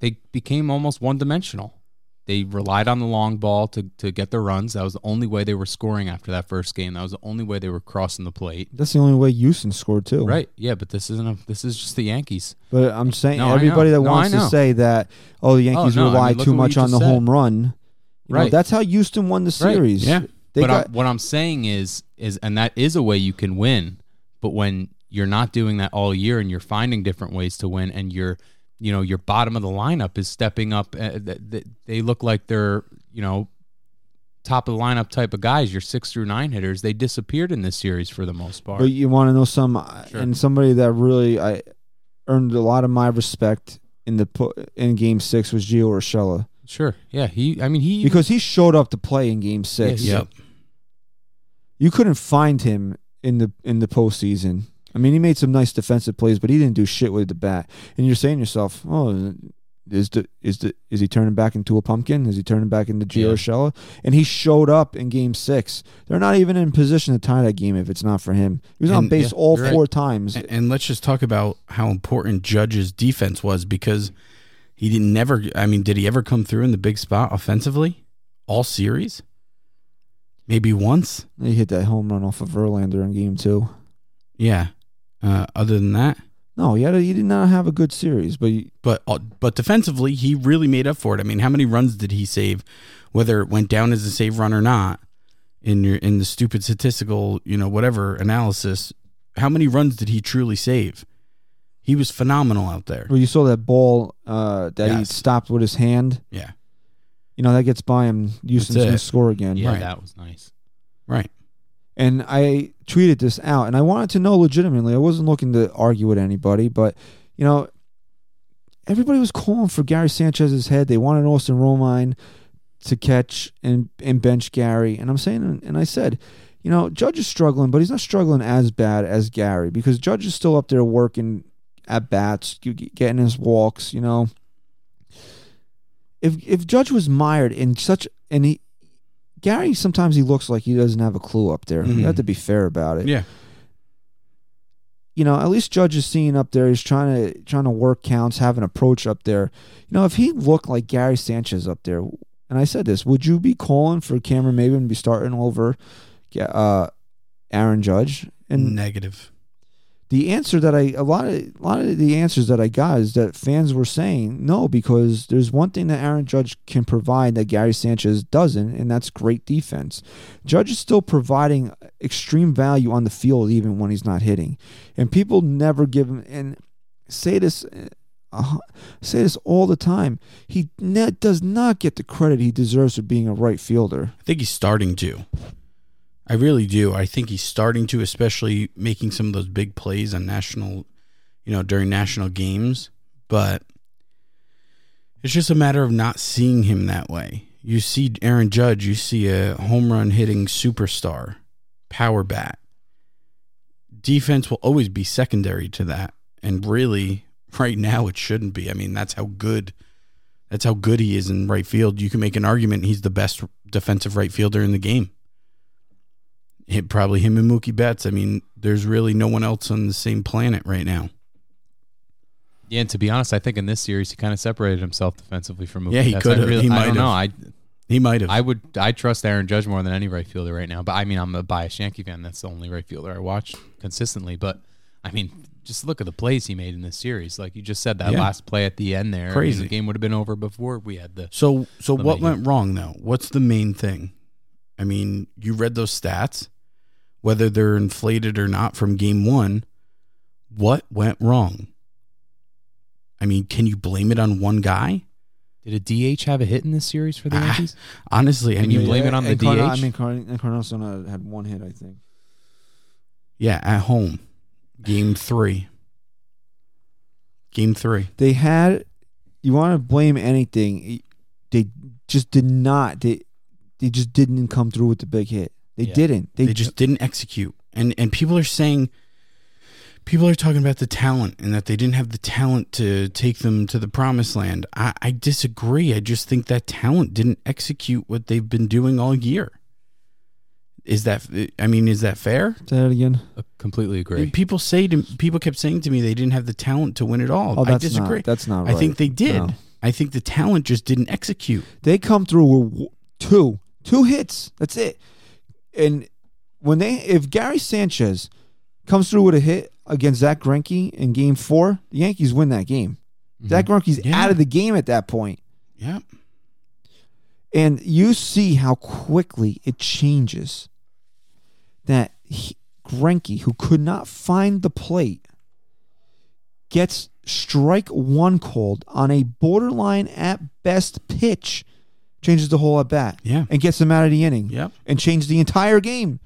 they became almost one-dimensional. They relied on the long ball to get their runs. That was the only way they were scoring after that first game. That was the only way they were crossing the plate. That's the only way Houston scored, too. Right, yeah, but this is just the Yankies. But I'm saying everybody that wants to say that, oh, the Yankees rely too much on the home run. Right. That's how Houston won the series. Right. Yeah. What I'm saying is, and that is a way you can win, but when you're not doing that all year and you're finding different ways to win and you're – you know, your bottom of the lineup is stepping up. They look like they're, you know, top of the lineup type of guys, your 6 through 9 hitters. They disappeared in this series for the most part. But you want to know and somebody that really I earned a lot of my respect in Game 6 was Gio Urshela. Sure, yeah. Because he showed up to play in Game 6. Yeah, yep. You couldn't find him in the postseason. I mean, he made some nice defensive plays, but he didn't do shit with the bat. And you're saying to yourself, "Oh, is he turning back into a pumpkin? Is he turning back into Gio Urshela?" And he showed up in Game 6. They're not even in position to tie that game if it's not for him. He was on base all 4 times. And let's just talk about how important Judge's defense was, because he did he ever come through in the big spot offensively all series? Maybe once. He hit that home run off of Verlander in Game 2. Yeah. Other than that, no, he did not have a good series, but defensively, he really made up for it. I mean, how many runs did he save, whether it went down as a save run or not, in the stupid statistical, you know, whatever analysis? How many runs did he truly save? He was phenomenal out there. Well, you saw that ball that he stopped with his hand. Yeah, you know that gets by him. Houston's going to score again. Yeah, right. That was nice. Right. And I tweeted this out, and I wanted to know legitimately. I wasn't looking to argue with anybody, but, you know, everybody was calling for Gary Sanchez's head. They wanted Austin Romine to catch and bench Gary. And I'm saying, and I said, you know, Judge is struggling, but he's not struggling as bad as Gary, because Judge is still up there working at bats, getting his walks, you know. If Judge was mired in such – and he – Gary, sometimes he looks like he doesn't have a clue up there. Mm-hmm. You have to be fair about it. Yeah. You know, at least Judge is seeing up there. He's trying to work counts, have an approach up there. You know, if he looked like Gary Sanchez up there, and I said this, would you be calling for Cameron Maybin to be starting over Aaron Judge? And negative. The answer that a lot of the answers that I got is that fans were saying no, because there's one thing that Aaron Judge can provide that Gary Sanchez doesn't, and that's great defense. Judge is still providing extreme value on the field even when he's not hitting, and people never give him and say this all the time. He does not get the credit he deserves for being a right fielder. I think he's starting to. I really do. I think he's starting to, especially making some of those big plays on national, you know, during national games. But it's just a matter of not seeing him that way. You see Aaron Judge, you see a home run hitting superstar, power bat. Defense will always be secondary to that. And really, right now, it shouldn't be. I mean, that's how good he is in right field. You can make an argument he's the best defensive right fielder in the game. Probably him and Mookie Betts. I mean, there's really no one else on the same planet right now. Yeah, and to be honest, I think in this series he kind of separated himself defensively from Mookie Betts. Yeah, he could have. Really, he might have. I trust Aaron Judge more than any right fielder right now. But I mean, I'm a biased Yankee fan. That's the only right fielder I watch consistently. But I mean, just look at the plays he made in this series. Like you just said, that last play at the end there. Crazy. I mean, the game would have been over before we had the... So what went wrong, though? What's the main thing? I mean, you read those stats, whether they're inflated or not from game one. What went wrong? I mean, can you blame it on one guy? Did a DH have a hit in this series for the Yankees? Honestly, I mean... Can you blame it on the DH? I mean, Encarnacion had one hit, I think. Yeah, at home. Game three. They had... You want to blame anything. They just did not. They just didn't come through with the big hit. They didn't. They just didn't execute. And people are saying... People are talking about the talent and that they didn't have the talent to take them to the promised land. I disagree. I just think that talent didn't execute what they've been doing all year. Is that fair? Say that again. I completely agree. People kept saying to me they didn't have the talent to win it all. I disagree. That's not right. I think they did. No. I think the talent just didn't execute. They come through with two hits. That's it. And if Gary Sanchez comes through with a hit against Zach Greinke in Game 4, the Yankees win that game. Mm-hmm. Zach Greinke's out of the game at that point. Yeah. And you see how quickly it changes that Greinke, who could not find the plate, gets strike one called on a borderline at best pitch, changes the whole at bat, and gets him out of the inning, and changed the entire game.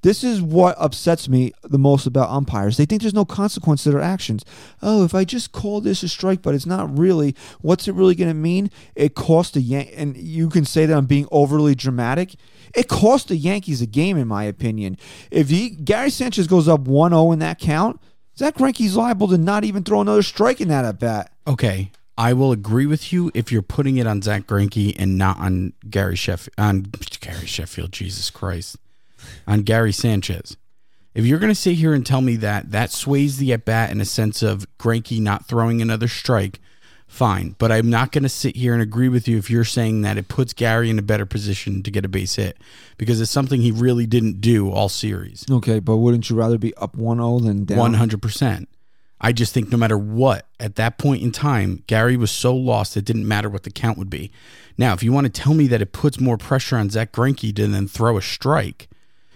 This is what upsets me the most about umpires. They think there's no consequence to their actions. Oh, if I just call this a strike, but it's not really, what's it really going to mean? It cost the Yankees, and you can say that I'm being overly dramatic. It cost the Yankees a game, in my opinion. If Gary Sanchez goes up 1-0 in that count, Zach Greinke's liable to not even throw another strike in that at bat. Okay, I will agree with you if you're putting it on Zach Greinke and not on Gary Sheffield, Jesus Christ. On Gary Sanchez. If you're going to sit here and tell me that sways the at-bat in a sense of Greinke not throwing another strike, fine. But I'm not going to sit here and agree with you if you're saying that it puts Gary in a better position to get a base hit, because it's something he really didn't do all series. Okay, but wouldn't you rather be up 1-0 than down? 100%. I just think no matter what, at that point in time, Gary was so lost it didn't matter what the count would be. Now, if you want to tell me that it puts more pressure on Zach Greinke to then throw a strike...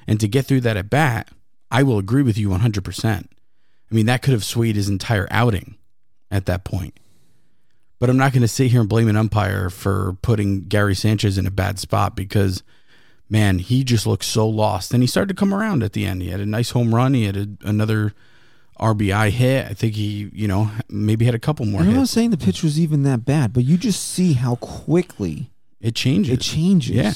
and to get through that at bat, I will agree with you 100%. I mean, that could have swayed his entire outing at that point. But I'm not going to sit here and blame an umpire for putting Gary Sanchez in a bad spot because, man, he just looked so lost. And he started to come around at the end. He had a nice home run. He had another RBI hit. I think he, maybe had a couple more hits. I'm not saying the pitch was even that bad, but you just see how quickly it changes. Yeah.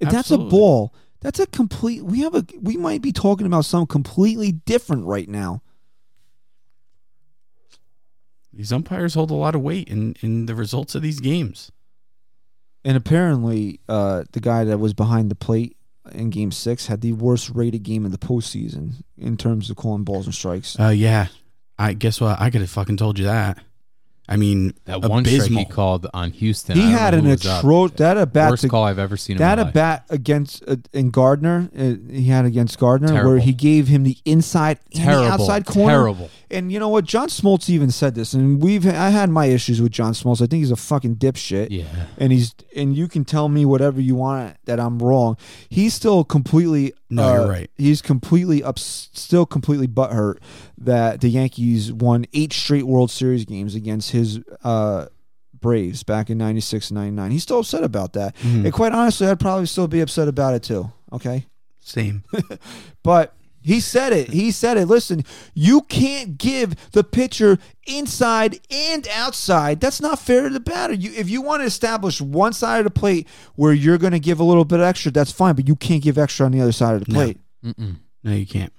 If that's a ball... That's a complete... We might be talking about something completely different right now. These umpires hold a lot of weight in the results of these games. And apparently, the guy that was behind the plate in Game 6 had the worst rated game in the postseason in terms of calling balls and strikes. Guess what? I could have fucking told you that. I mean, that one abysmal strike he called on Houston. He had an atrocious worst call I've ever seen. That a bat against in Gardner, he had against Gardner, terrible. Where he gave him the inside and the outside corner. Terrible. And you know what? John Smoltz even said this, and I had my issues with John Smoltz. I think he's a fucking dipshit. Yeah. And you can tell me whatever you want that I'm wrong. He's still completely. No, you're right. He's still completely butthurt that the Yankees won 8 straight World Series games against his Braves back in 96 and 99. He's still upset about that. Mm-hmm. And quite honestly, I'd probably still be upset about it too. Okay? Same. But he said it. Listen, you can't give the pitcher inside and outside. That's not fair to the batter. If you want to establish one side of the plate where you're going to give a little bit extra, that's fine, but you can't give extra on the other side of the plate. No, you can't.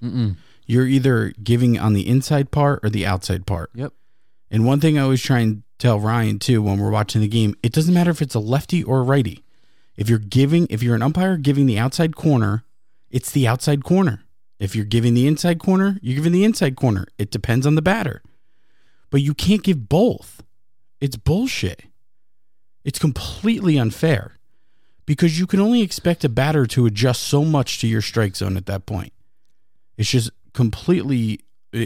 You're either giving on the inside part or the outside part. Yep. And one thing I always try and tell Ryan, too, when we're watching the game, it doesn't matter if it's a lefty or a righty. If you're an umpire giving the outside corner, it's the outside corner. If you're giving the inside corner, you're giving the inside corner. It depends on the batter. But you can't give both. It's bullshit. It's completely unfair because you can only expect a batter to adjust so much to your strike zone at that point. It's just completely...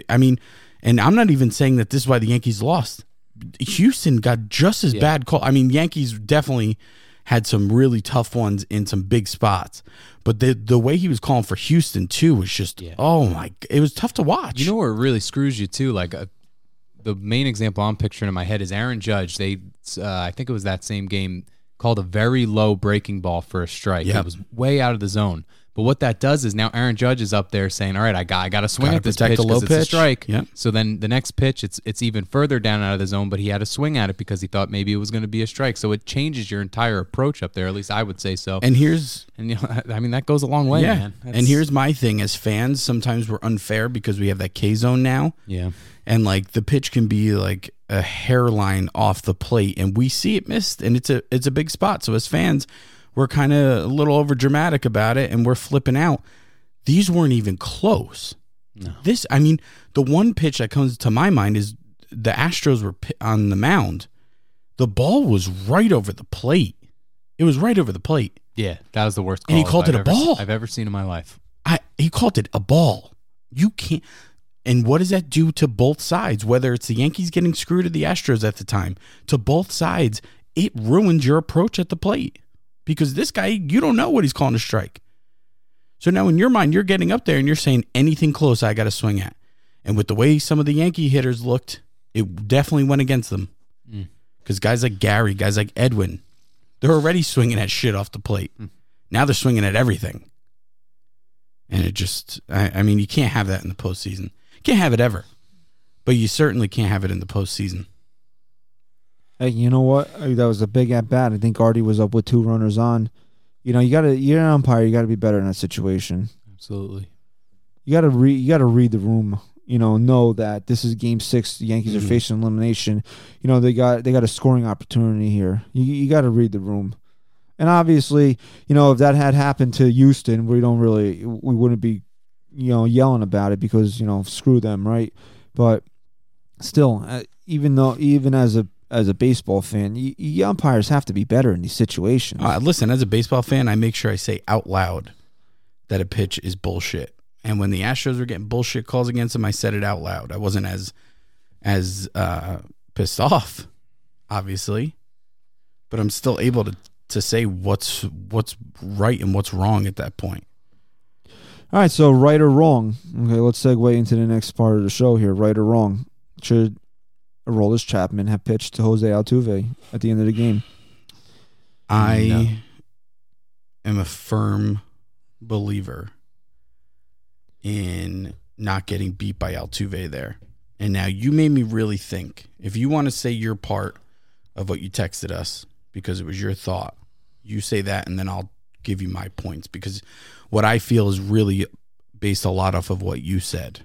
I mean, And I'm not even saying that this is why the Yankees lost. Houston got just as bad call. I mean, Yankees definitely had some really tough ones in some big spots. But the way he was calling for Houston, too, was just, oh, my. It was tough to watch. You know where it really screws you, too? Like, the main example I'm picturing in my head is Aaron Judge. They, I think it was that same game, called a very low breaking ball for a strike. It was way out of the zone. But what that does is now Aaron Judge is up there saying, all right, I got to swing at this pitch because it's a strike. Yep. So then the next pitch, it's even further down out of the zone, but he had a swing at it because he thought maybe it was going to be a strike. So it changes your entire approach up there, at least I would say so. And you know, I mean, that goes a long way, man. And here's my thing. As fans, sometimes we're unfair because we have that K-zone now. Yeah. And, like, the pitch can be, like, a hairline off the plate, and we see it missed, and it's a big spot. So as fans, we're kind of a little over dramatic about it, and we're flipping out. These weren't even close. No. This, I mean, the one pitch that comes to my mind is the Astros were on the mound. The ball was right over the plate. It was right over the plate. Yeah, that was the worst call. And he called it a ball I've ever seen in my life. He called it a ball. You can't. And what does that do to both sides? Whether it's the Yankees getting screwed or the Astros at the time, to both sides, it ruins your approach at the plate. Because this guy, you don't know what he's calling a strike. So now in your mind, you're getting up there and you're saying, anything close, I got to swing at. And with the way some of the Yankee hitters looked, it definitely went against them. Because guys like Gary, guys like Edwin, they're already swinging at shit off the plate. Now they're swinging at everything. And it just, I mean, you can't have that in the postseason. Can't have it ever, but you certainly can't have it in the postseason. Hey, you know what? That was a big at bat. I think Artie was up with 2 runners on. You know, you're an umpire. You gotta be better in that situation. Absolutely. You gotta read the room. You know that this is Game 6. The Yankees are facing elimination. You know they got a scoring opportunity here. You gotta read the room. And obviously, you know if that had happened to Houston, we wouldn't be, you know, yelling about it because, you know, screw them, right? But still, even as a baseball fan, you umpires have to be better in these situations. Listen, as a baseball fan, I make sure I say out loud that a pitch is bullshit. And when the Astros were getting bullshit calls against them, I said it out loud. I wasn't as pissed off, obviously, but I'm still able to say what's right and what's wrong at that point. All right, so right or wrong. Okay, let's segue into the next part of the show here. Right or wrong. Should Aroldis Chapman have pitched to Jose Altuve at the end of the game? I am a firm believer in not getting beat by Altuve there. And now you made me really think. If you want to say your part of what you texted us because it was your thought, you say that and then I'll give you my points because what I feel is really based a lot off of what you said.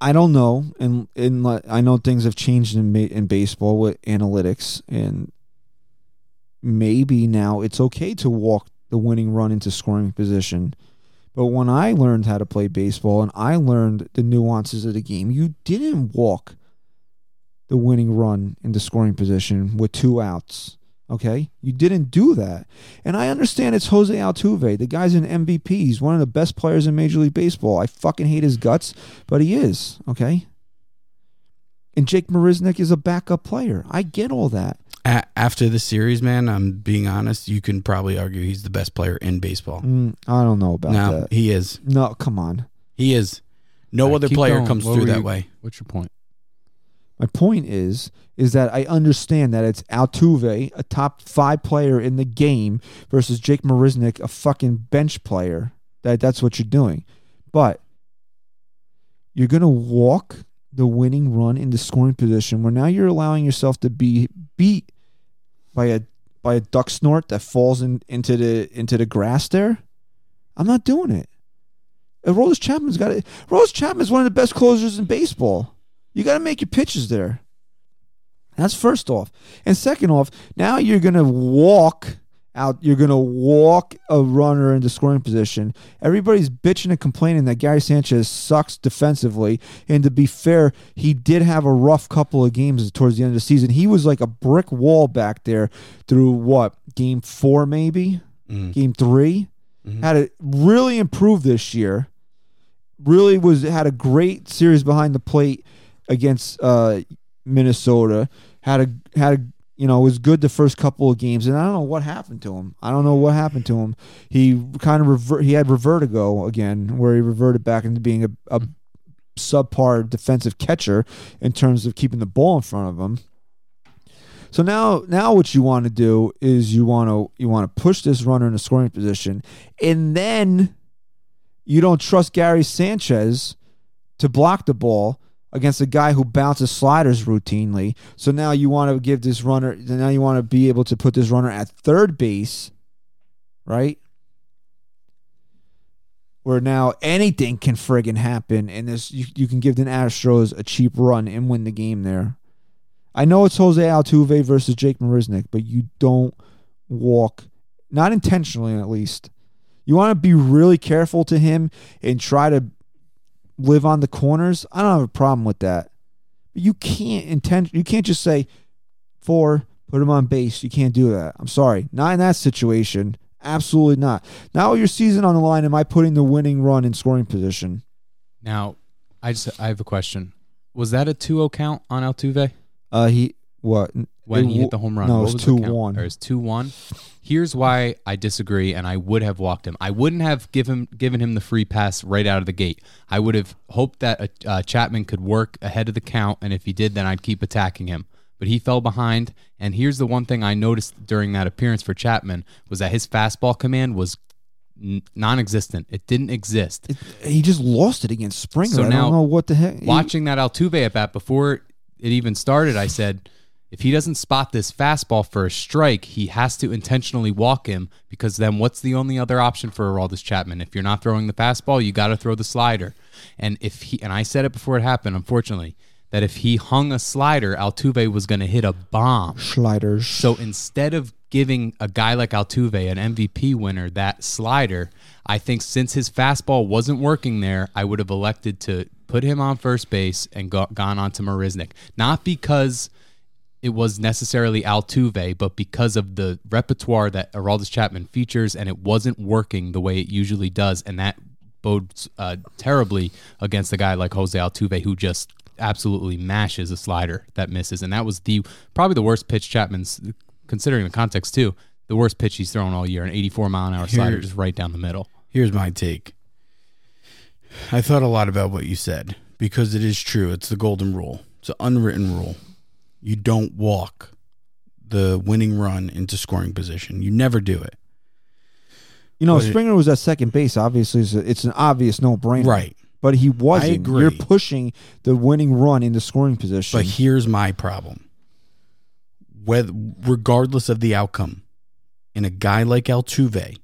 I don't know, and I know things have changed in baseball with analytics, and maybe now it's okay to walk the winning run into scoring position. But when I learned how to play baseball and I learned the nuances of the game, you didn't walk the winning run into scoring position with 2 outs. Okay, you didn't do that. And I understand it's Jose Altuve. The guy's an MVP. He's one of the best players in Major League Baseball. I fucking hate his guts, but he is, okay? And Jake Marisnick is a backup player. I get all that. After the series, man, I'm being honest, you can probably argue he's the best player in baseball. I don't know about that. No, he is. No, come on. He is. No other player comes through that way. What's your point? My point is that I understand that it's Altuve, a top 5 player in the game, versus Jake Marisnick, a fucking bench player. That's what you're doing. But you're going to walk the winning run into scoring position where now you're allowing yourself to be beat by a duck snort that falls into the grass there. I'm not doing it. Aroldis Chapman's got it. Aroldis Chapman's one of the best closers in baseball. You got to make your pitches there. That's first off. And second off, now you're going to walk out. You're going to walk a runner into scoring position. Everybody's bitching and complaining that Gary Sanchez sucks defensively. And to be fair, he did have a rough couple of games towards the end of the season. He was like a brick wall back there through what? Game 4, maybe? Game 3? Had to really improve this year. really had a great series behind the plate against Minnesota. Was good the first couple of games, and I don't know what happened to him. He kind of had vertigo again, where he reverted back into being a subpar defensive catcher in terms of keeping the ball in front of him. So now what you want to do is you want to push this runner in a scoring position, and then you don't trust Gary Sanchez to block the ball against a guy who bounces sliders routinely. So now you want to be able to put this runner at third base, right? Where now anything can friggin' happen, and you can give the Astros a cheap run and win the game there. I know it's Jose Altuve versus Jake Marisnick, but you don't walk, not intentionally at least. You want to be really careful to him and try to live on the corners. I don't have a problem with that. But you can't just say, put him on base. You can't do that. I'm sorry. Not in that situation. Absolutely not. Now with your season on the line, am I putting the winning run in scoring position? Now, I have a question. Was that a 2-0 count on Altuve? He hit the home run? No, it was 2-1. It was 2-1. Here's why I disagree, and I would have walked him. I wouldn't have given him the free pass right out of the gate. I would have hoped that Chapman could work ahead of the count, and if he did, then I'd keep attacking him. But he fell behind, and here's the one thing I noticed during that appearance for Chapman was that his fastball command was non-existent. It didn't exist. He just lost it against Springer. So I don't know what the heck. Watching that Altuve at bat before it even started, I said, if he doesn't spot this fastball for a strike, he has to intentionally walk him, because then what's the only other option for Aroldis Chapman? If you're not throwing the fastball, you got to throw the slider. And I said it before it happened, unfortunately, that if he hung a slider, Altuve was going to hit a bomb. Sliders. So instead of giving a guy like Altuve, an MVP winner, that slider, I think since his fastball wasn't working there, I would have elected to put him on first base and gone on to Marisnick. Not because it was necessarily Altuve, but because of the repertoire that Aroldis Chapman features, and it wasn't working the way it usually does, and that bodes terribly against a guy like Jose Altuve, who just absolutely mashes a slider that misses. And that was probably the worst pitch Chapman's, considering the context too, the worst pitch he's thrown all year, an 84-mile-an-hour slider just right down the middle. Here's my take. I thought a lot about what you said, because it is true. It's the golden rule. It's an unwritten rule. You don't walk the winning run into scoring position. You never do it. You know, Springer was at second base. Obviously, it's an obvious no-brainer. Right. But he wasn't. I agree. You're pushing the winning run into scoring position. But here's my problem. Regardless of the outcome, in a guy like Altuve,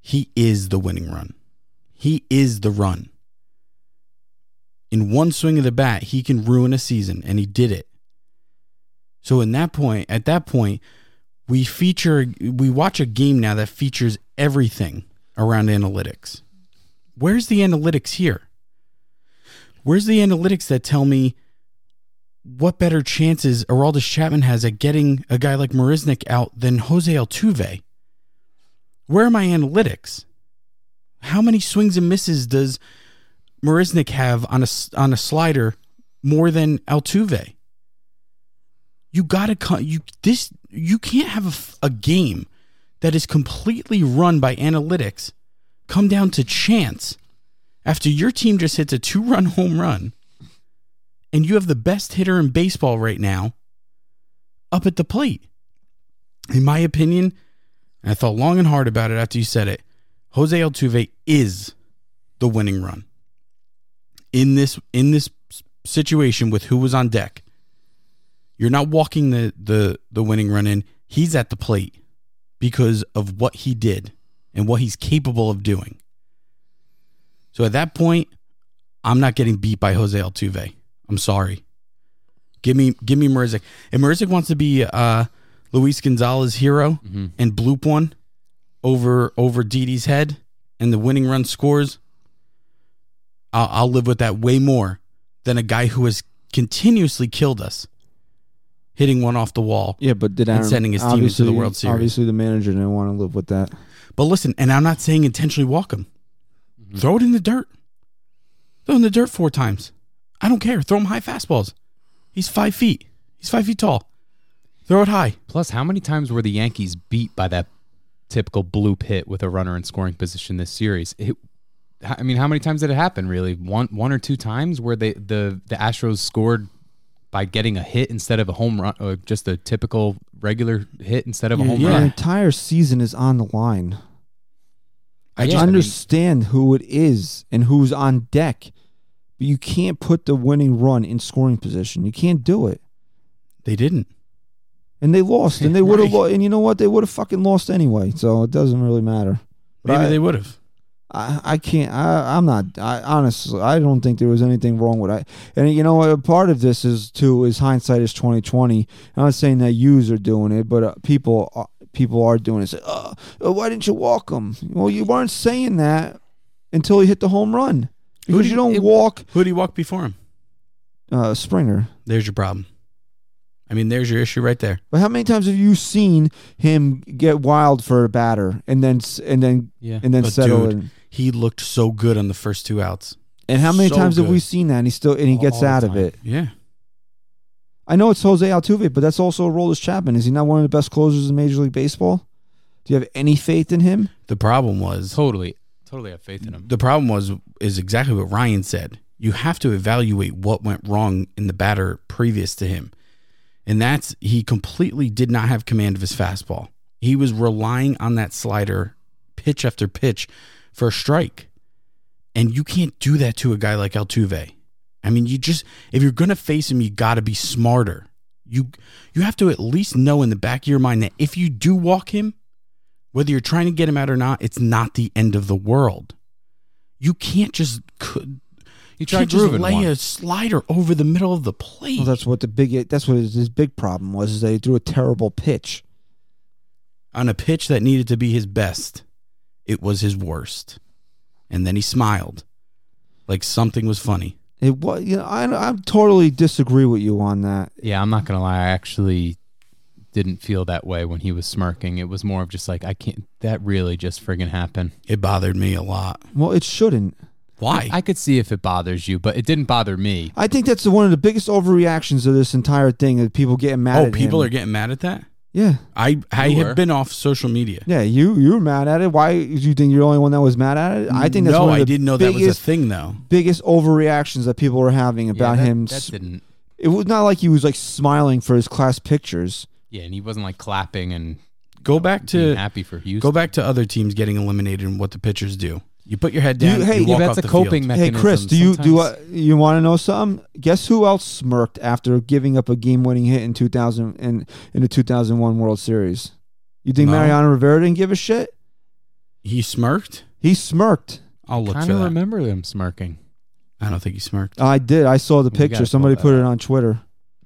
he is the winning run. He is the run. In one swing of the bat, he can ruin a season, and he did it. So at that point, we watch a game now that features everything around analytics. Where's the analytics here? Where's the analytics that tell me what better chances Aroldis Chapman has at getting a guy like Marisnick out than Jose Altuve? Where are my analytics? How many swings and misses does Marisnick have on a slider more than Altuve? You gotta You can't have a game that is completely run by analytics come down to chance after your team just hits a 2-run home run, and you have the best hitter in baseball right now up at the plate. In my opinion, and I thought long and hard about it after you said it, Jose Altuve is the winning run in this situation with who was on deck. You're not walking the winning run in. He's at the plate because of what he did and what he's capable of doing. So at that point, I'm not getting beat by Jose Altuve. I'm sorry. Give me Marisnick. If Marisnick wants to be Luis Gonzalez's hero and bloop one over Didi's head, and the winning run scores, I'll live with that way more than a guy who has continuously killed us, hitting one off the wall, and sending his team into the World Series. Obviously, the manager didn't want to live with that. But listen, and I'm not saying intentionally walk him. Mm-hmm. Throw it in the dirt. Throw in the dirt four times. I don't care. Throw him high fastballs. He's 5 feet. He's 5 feet tall. Throw it high. Plus, how many times were the Yankees beat by that typical bloop hit with a runner in scoring position this series? I mean, how many times did it happen, really? One or two times where the Astros scored by getting a hit instead of a home run, or just a typical regular hit instead of a home run. The entire season is on the line. I understand who it is and who's on deck, but you can't put the winning run in scoring position. You can't do it. They didn't. And they lost, and they would have lost. And you know what? They would have fucking lost anyway, so it doesn't really matter. But maybe they would have. I can't. I'm not. Honestly, I don't think there was anything wrong with it. And you know, part of this is hindsight is 20/20. I'm not saying that yous are doing it, but people are doing it. Say, why didn't you walk him? Well, you weren't saying that until he hit the home run. Because you don't walk. Who did he walk before him? Springer. There's your problem. I mean, there's your issue right there. But how many times have you seen him get wild for a batter and then settle it? He looked so good on the first two outs. And how many times have we seen that? And he gets out of it. Yeah. I know it's Jose Altuve, but that's also Aroldis Chapman. Is he not one of the best closers in Major League Baseball? Do you have any faith in him? The problem was totally have faith in him. The problem is exactly what Ryan said. You have to evaluate what went wrong in the batter previous to him. And that's, he completely did not have command of his fastball. He was relying on that slider pitch after pitch for a strike. And you can't do that to a guy like Altuve. I mean, if you're going to face him, you got to be smarter. You have to at least know in the back of your mind that if you do walk him, whether you're trying to get him out or not, it's not the end of the world. You can't just... You can't just lay a slider over the middle of the plate. Well, that's what his big problem was. Is they threw a terrible pitch on a pitch that needed to be his best. It was his worst, and then he smiled like something was funny. It was. You know, I totally disagree with you on that. Yeah, I'm not gonna lie. I actually didn't feel that way when he was smirking. It was more of just like, I can't. That really just friggin' happened. It bothered me a lot. Well, it shouldn't. Why? I could see if it bothers you, but it didn't bother me. I think that's one of the biggest overreactions of this entire thing, that people getting mad at him. Oh, people are getting mad at that? Yeah. I have been off social media. Yeah, you were mad at it. Why do you think you're the only one that was mad at it? I think that's one of the that was a thing, though. Biggest overreactions that people were having about him. That didn't. It was not like he was like smiling for his class pictures. Yeah, and he wasn't like clapping and being happy for Houston. Go back to other teams getting eliminated and what the pitchers do. You put your head down. That's a coping mechanism. Hey, Chris, do you want to know something? Guess who else smirked after giving up a game-winning hit in the 2001 World Series? You think Mariano Rivera didn't give a shit? He smirked. I'll look for that. I kind of remember him smirking. I don't think he smirked. I did. I saw the picture. Somebody put it on Twitter.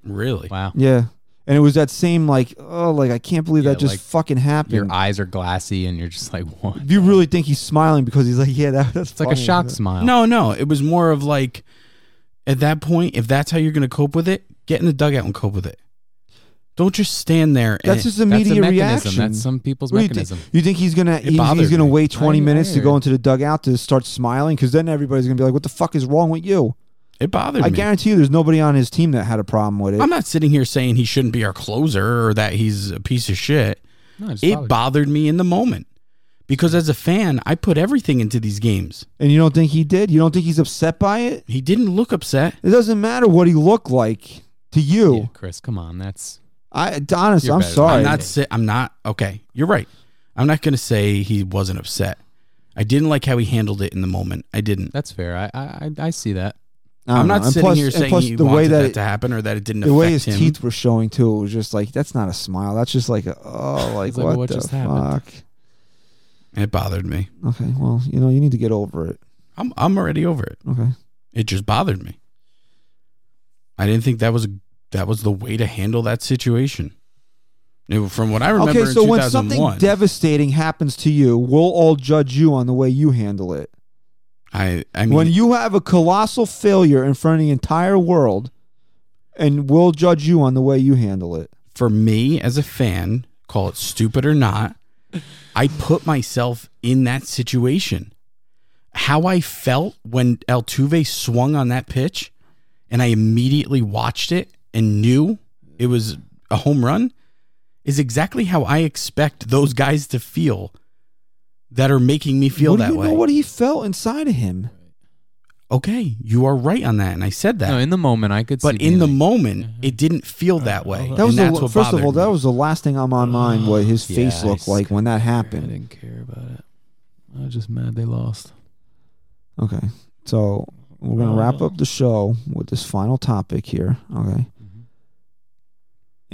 Really? Wow. Yeah. And it was that same I can't believe that just fucking happened. Your eyes are glassy and you're just like, what? You really think he's smiling because he's like, yeah, that's it's funny. Like a shock smile. No. It was more of like, at that point, if that's how you're going to cope with it, get in the dugout and cope with it. Don't just stand there. That's his immediate reaction. That's some people's mechanism. You think he's gonna wait 20 minutes to go into the dugout to start smiling? Because then everybody's going to be like, what the fuck is wrong with you? It bothered me. I guarantee you there's nobody on his team that had a problem with it. I'm not sitting here saying he shouldn't be our closer or that he's a piece of shit. No, it bothered me in the moment because as a fan, I put everything into these games. And you don't think he did? You don't think he's upset by it? He didn't look upset. It doesn't matter what he looked like to you. Yeah, Chris, come on. Honestly, I'm sorry. Okay, you're right. I'm not going to say he wasn't upset. I didn't like how he handled it in the moment. I didn't. That's fair. I see that. I'm not sitting here saying he wanted that to happen or that it didn't affect him. The way his teeth were showing, too, it was just like, that's not a smile. That's just like, what the fuck? It bothered me. Okay, well, you need to get over it. I'm already over it. Okay. It just bothered me. I didn't think that was the way to handle that situation. From what I remember in 2001. Okay, so when something devastating happens to you, we'll all judge you on the way you handle it. I mean, when you have a colossal failure in front of the entire world, and we'll judge you on the way you handle it. For me, as a fan, call it stupid or not, I put myself in that situation. how I felt when Altuve swung on that pitch and I immediately watched it and knew it was a home run is exactly how I expect those guys to feel that are making me feel that way. You know what he felt inside of him. Okay, you are right on that, and I said that. No, in the moment, I could see. But in the moment, it didn't feel that way. First of all, that was the last thing on my mind, what his face looked like when that happened. I didn't care about it. I was just mad they lost. Okay, so we're going to wrap up the show with this final topic here, okay? Mm-hmm.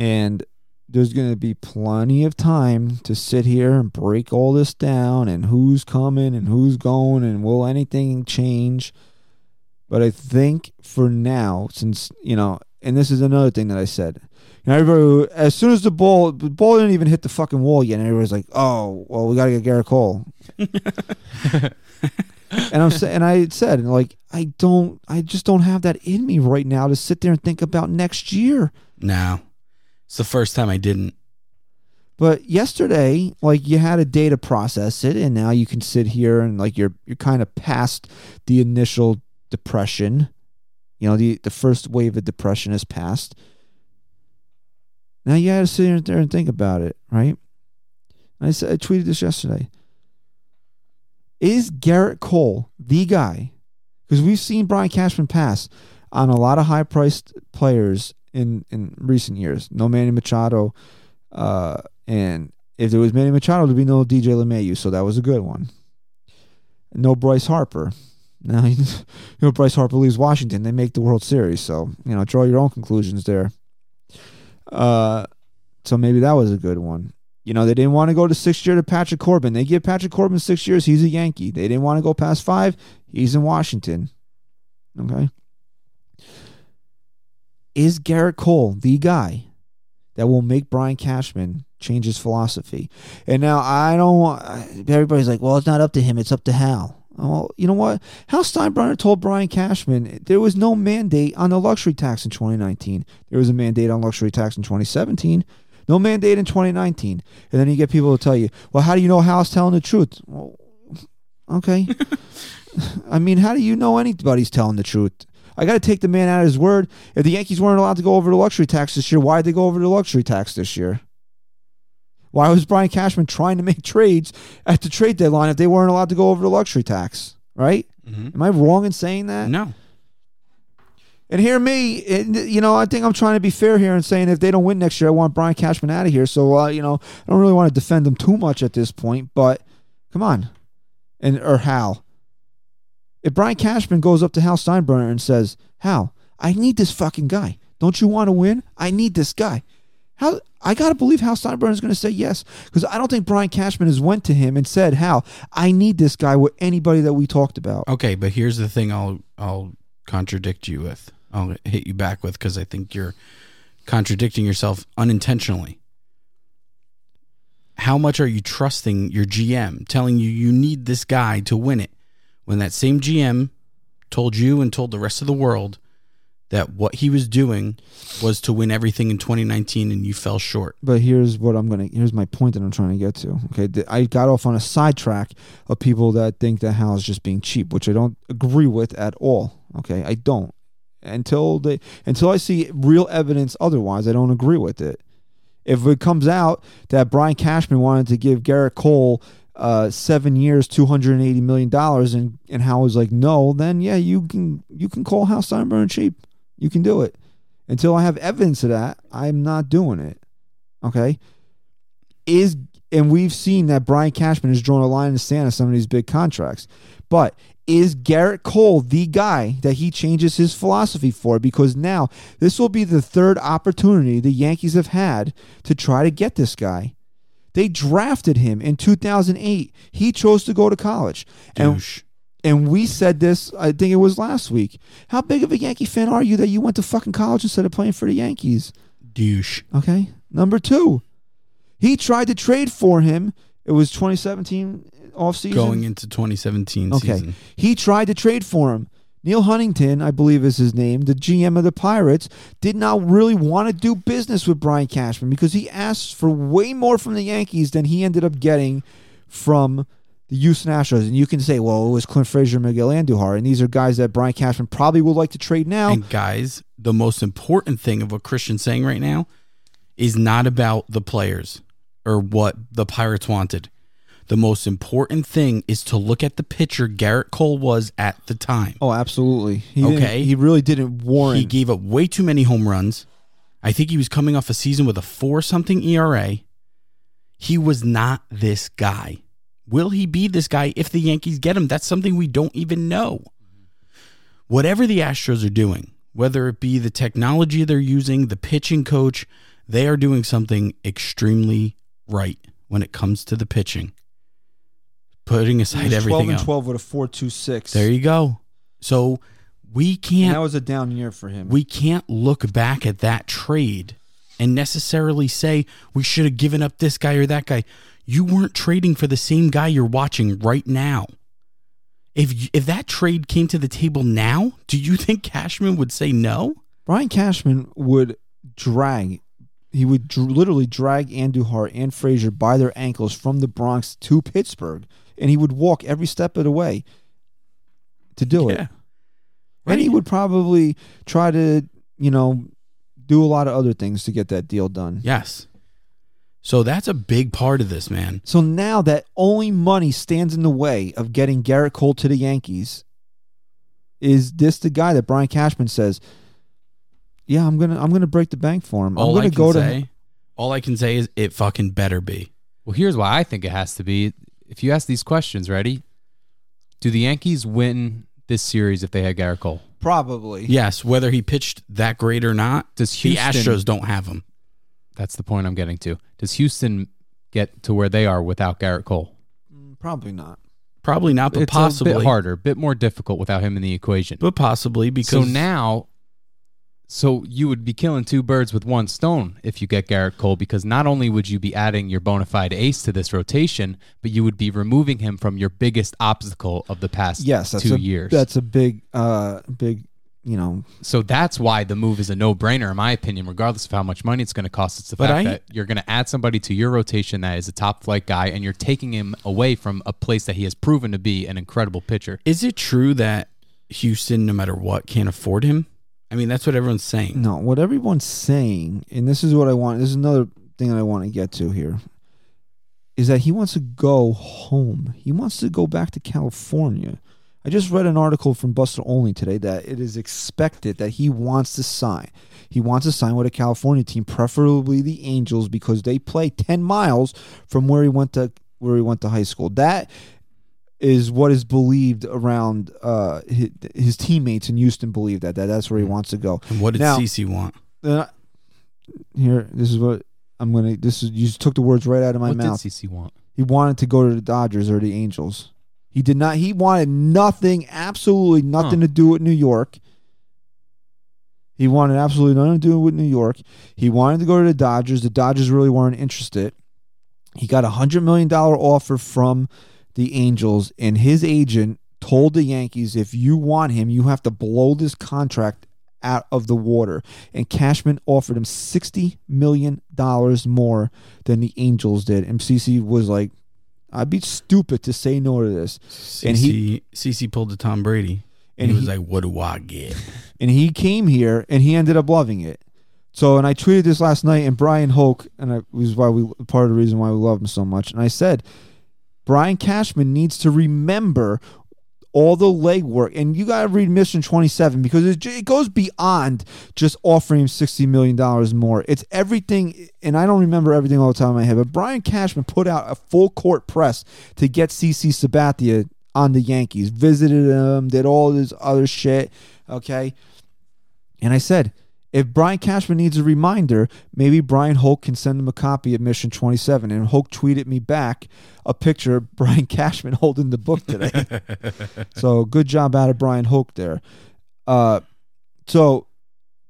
And there's going to be plenty of time to sit here and break all this down and who's coming and who's going and will anything change. But I think for now, since, you know, and this is another thing that I said. You know, everybody, as soon as the ball didn't even hit the fucking wall yet, and everybody's like, oh, well, we got to get Gerrit Cole. I just don't have that in me right now to sit there and think about next year. No. It's the first time I didn't. But yesterday, like, you had a day to process it, and now you can sit here and, like, you're kind of past the initial depression. You know, the first wave of depression is past. Now you got to sit there and think about it, right? I tweeted this yesterday. Is Gerrit Cole the guy? Because we've seen Brian Cashman pass on a lot of high-priced players in recent years. No Manny Machado, and if there was Manny Machado, there'd be no DJ LeMahieu, so that was a good one. No Bryce Harper. Now, you know, Bryce Harper leaves Washington, they make the World Series, so, you know, draw your own conclusions there. So maybe that was a good one. You know, they didn't want to go to 6th year to Patrick Corbin. They give Patrick Corbin 6 years, he's a Yankee. They didn't want to go past 5, he's in Washington. Okay. Is Gerrit Cole the guy that will make Brian Cashman change his philosophy? And now I don't want... Everybody's like, well, it's not up to him. It's up to Hal. Well, you know what? Hal Steinbrenner told Brian Cashman there was no mandate on the luxury tax in 2019. There was a mandate on luxury tax in 2017. No mandate in 2019. And then you get people to tell you, well, how do you know Hal's telling the truth? Well, okay. I mean, how do you know anybody's telling the truth? I got to take the man out of his word. If the Yankees weren't allowed to go over the luxury tax this year, why did they go over the luxury tax this year? Why was Brian Cashman trying to make trades at the trade deadline if they weren't allowed to go over the luxury tax, right? Mm-hmm. Am I wrong in saying that? No. And hear me, you know, I think I'm trying to be fair here and saying if they don't win next year, I want Brian Cashman out of here. So, you know, I don't really want to defend them too much at this point, but come on. Or how? If Brian Cashman goes up to Hal Steinbrenner and says, Hal, I need this fucking guy. Don't you want to win? I need this guy. Hal, I got to believe Hal Steinbrenner is going to say yes, because I don't think Brian Cashman has went to him and said, Hal, I need this guy with anybody that we talked about. Okay, but here's the thing I'll contradict you with. I'll hit you back with, because I think you're contradicting yourself unintentionally. How much are you trusting your GM, telling you you need this guy to win it? When that same GM told you and told the rest of the world that what he was doing was to win everything in 2019, and you fell short. But here's my point that I'm trying to get to. Okay, I got off on a sidetrack of people that think that Hal is just being cheap, which I don't agree with at all. Okay, I don't. Until I see real evidence otherwise, I don't agree with it. If it comes out that Brian Cashman wanted to give Gerrit Cole 7 years, $280 million, and Hal was like, no, then yeah, you can call Hal Steinbrenner cheap. You can do it. Until I have evidence of that, I'm not doing it. Okay? And we've seen that Brian Cashman has drawn a line in the sand on some of these big contracts. But is Gerrit Cole the guy that he changes his philosophy for? Because now this will be the third opportunity the Yankees have had to try to get this guy. They drafted him in 2008. He chose to go to college. And we said this, I think it was last week. How big of a Yankee fan are you that you went to fucking college instead of playing for the Yankees? Douche. Okay. Number 2. He tried to trade for him. It was 2017 offseason. Going into 2017 season. Okay. He tried to trade for him. Neil Huntington, I believe is his name, the GM of the Pirates, did not really want to do business with Brian Cashman because he asked for way more from the Yankees than he ended up getting from the Houston Astros. And you can say, well, it was Clint Frazier and Miguel Andujar. And these are guys that Brian Cashman probably would like to trade now. And guys, the most important thing of what Christian's saying right now is not about the players or what the Pirates wanted. The most important thing is to look at the pitcher Gerrit Cole was at the time. Oh, absolutely. He really didn't warrant. He gave up way too many home runs. I think he was coming off a season with a 4-something ERA. He was not this guy. Will he be this guy if the Yankees get him? That's something we don't even know. Whatever the Astros are doing, whether it be the technology they're using, the pitching coach, they are doing something extremely right when it comes to the pitching. Putting aside everything 12 and 12 with a 4.26. There you go. So we can't... And that was a down year for him. We can't look back at that trade and necessarily say we should have given up this guy or that guy. You weren't trading for the same guy you're watching right now. If that trade came to the table now, do you think Cashman would say no? Brian Cashman would drag... He would literally drag Andujar and Frazier by their ankles from the Bronx to Pittsburgh, and he would walk every step of the way to do it. Right. And he would probably try to, do a lot of other things to get that deal done. Yes. So that's a big part of this, man. So now that only money stands in the way of getting Gerrit Cole to the Yankees. Is this the guy that Brian Cashman says, yeah, I'm gonna break the bank for him. All I can say is it fucking better be. Well, here's why I think it has to be. If you ask these questions, ready? Do the Yankees win this series if they had Gerrit Cole? Probably. Yes, whether he pitched that great or not. The Astros don't have him. That's the point I'm getting to. Does Houston get to where they are without Gerrit Cole? Probably not. Probably not, but it's possibly. It's a bit harder, a bit more difficult without him in the equation. But possibly because... So you would be killing two birds with one stone if you get Gerrit Cole, because not only would you be adding your bona fide ace to this rotation, but you would be removing him from your biggest obstacle of the past 2 years. That's a big. So that's why the move is a no-brainer, in my opinion, regardless of how much money it's going to cost. It's the fact that you're going to add somebody to your rotation that is a top-flight guy, and you're taking him away from a place that he has proven to be an incredible pitcher. Is it true that Houston, no matter what, can't afford him? I mean, that's what everyone's saying. No, what everyone's saying, and this is what I want, this is another thing that I want to get to here, is that he wants to go home. He wants to go back to California. I just read an article from Buster Olney today that it is expected that he wants to sign. He wants to sign with a California team, preferably the Angels, because they play 10 miles from where he went to high school. That is what is believed around his teammates in Houston believe that's where he wants to go. And what did CC want? You just took the words right out of my mouth. What did CC want? He wanted to go to the Dodgers or the Angels. He did not. He wanted nothing, absolutely nothing to do with New York. He wanted absolutely nothing to do with New York. He wanted to go to the Dodgers. The Dodgers really weren't interested. He got a $100 million offer from the Angels, and his agent told the Yankees, if you want him, you have to blow this contract out of the water. And Cashman offered him $60 million more than the Angels did. And CC was like, I'd be stupid to say no to this. CC pulled the Tom Brady, and he was like, what do I get? And he came here, and he ended up loving it. So, and I tweeted this last night, and Brian Hoke, and it was part of the reason why we love him so much, and I said, Brian Cashman needs to remember all the legwork. And you got to read Mission 27 because it goes beyond just offering him $60 million more. It's everything, and I don't remember everything all the time in my head, but Brian Cashman put out a full court press to get CC Sabathia on the Yankees, visited him, did all this other shit, okay? And I said, if Brian Cashman needs a reminder, maybe Brian Hoke can send him a copy of Mission 27. And Hoke tweeted me back a picture of Brian Cashman holding the book today. So good job out of Brian Hoke there. So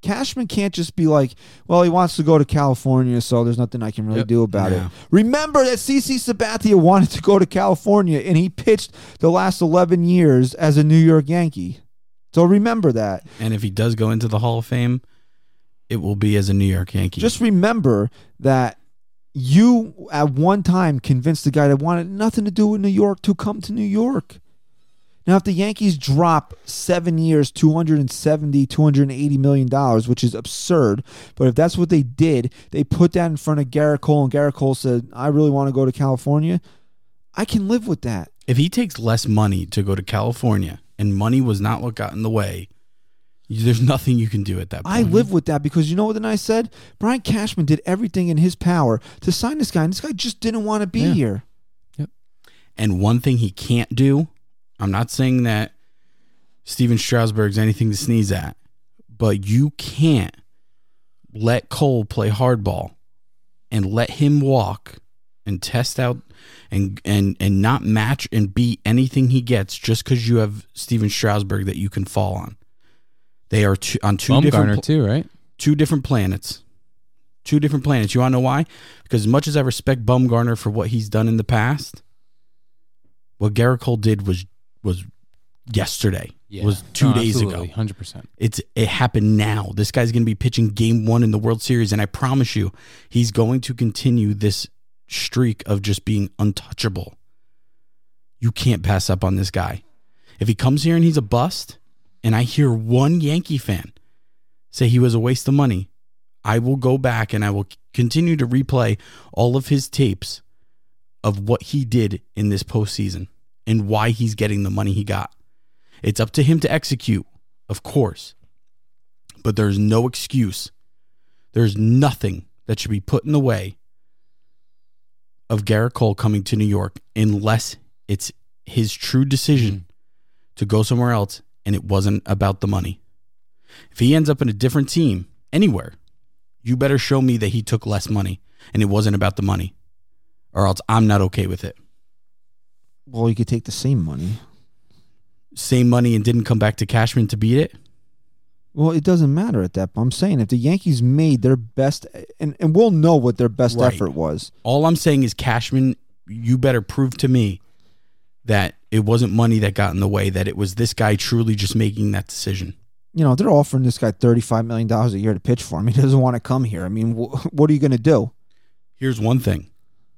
Cashman can't just be like, well, he wants to go to California, so there's nothing I can really do about it. Remember that CC Sabathia wanted to go to California, and he pitched the last 11 years as a New York Yankee. So remember that. And if he does go into the Hall of Fame, it will be as a New York Yankee. Just remember that You, at one time, convinced the guy that wanted nothing to do with New York to come to New York. Now, if the Yankees drop 7 years, $270, $280 million, which is absurd, but if that's what they did, they put that in front of Gerrit Cole, and Gerrit Cole said, I really want to go to California, I can live with that. If he takes less money to go to California, and money was not what got in the way, there's nothing you can do at that point. I live with that because you know what the NYYST said? Brian Cashman did everything in his power to sign this guy, and this guy just didn't want to be here. Yep. And one thing he can't do, I'm not saying that Steven Strasburg's anything to sneeze at, but you can't let Cole play hardball and let him walk and test out and not match and beat anything he gets just because you have Steven Strasburg that you can fall on. They are on two different planets. Two different planets. You want to know why? Because as much as I respect Bumgarner for what he's done in the past, what Gerrit Cole did was yesterday. Yeah. Was two days ago. 100%. It happened now. This guy's going to be pitching game one in the World Series, and I promise you, he's going to continue this streak of just being untouchable. You can't pass up on this guy. If he comes here and he's a bust, and I hear one Yankee fan say he was a waste of money, I will go back and I will continue to replay all of his tapes of what he did in this postseason and why he's getting the money he got. It's up to him to execute, of course, but there's no excuse. There's nothing that should be put in the way of Gerrit Cole coming to New York unless it's his true decision to go somewhere else. And it wasn't about the money. If he ends up in a different team anywhere, you better show me that he took less money and it wasn't about the money, or else I'm not okay with it. Well, you could take the same money and didn't come back to Cashman to beat it. Well, it doesn't matter at that point. I'm saying if the Yankees made their best, and we'll know what their best effort was. All I'm saying is, Cashman, you better prove to me that it wasn't money that got in the way, that it was this guy truly just making that decision. You know, they're offering this guy $35 million a year to pitch for him. He doesn't want to come here. I mean, what are you going to do? Here's one thing.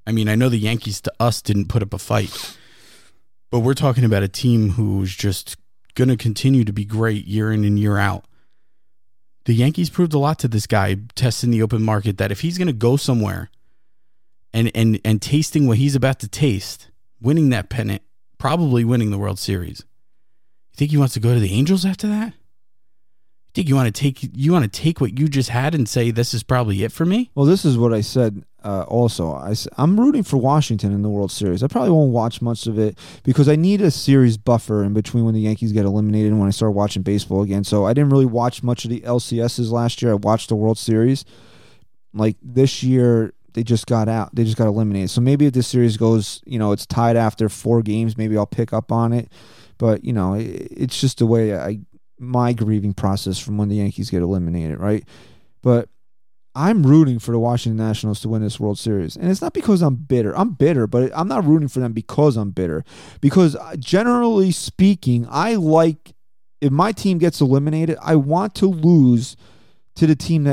I mean, I know the Yankees to us didn't put up a fight, but we're talking about a team who's just going to continue to be great year in and year out. The Yankees proved a lot to this guy testing the open market, that if he's going to go somewhere and tasting what he's about to taste, winning that pennant, probably winning the World Series. You think he wants to go to the Angels after that? You think you want to take what you just had and say this is probably it for me? Well, this is what I said. Also, I'm rooting for Washington in the World Series. I probably won't watch much of it because I need a series buffer in between when the Yankees get eliminated and when I start watching baseball again. So I didn't really watch much of the LCSs last year. I watched the World Series. Like this year, they just got out. They just got eliminated. So maybe if this series goes, you know, it's tied after 4 games, maybe I'll pick up on it. But, you know, it's just the way my grieving process from when the Yankees get eliminated, right? But I'm rooting for the Washington Nationals to win this World Series. And it's not because I'm bitter. I'm bitter, but I'm not rooting for them because I'm bitter. Because generally speaking, I like, if my team gets eliminated, I want to lose to the team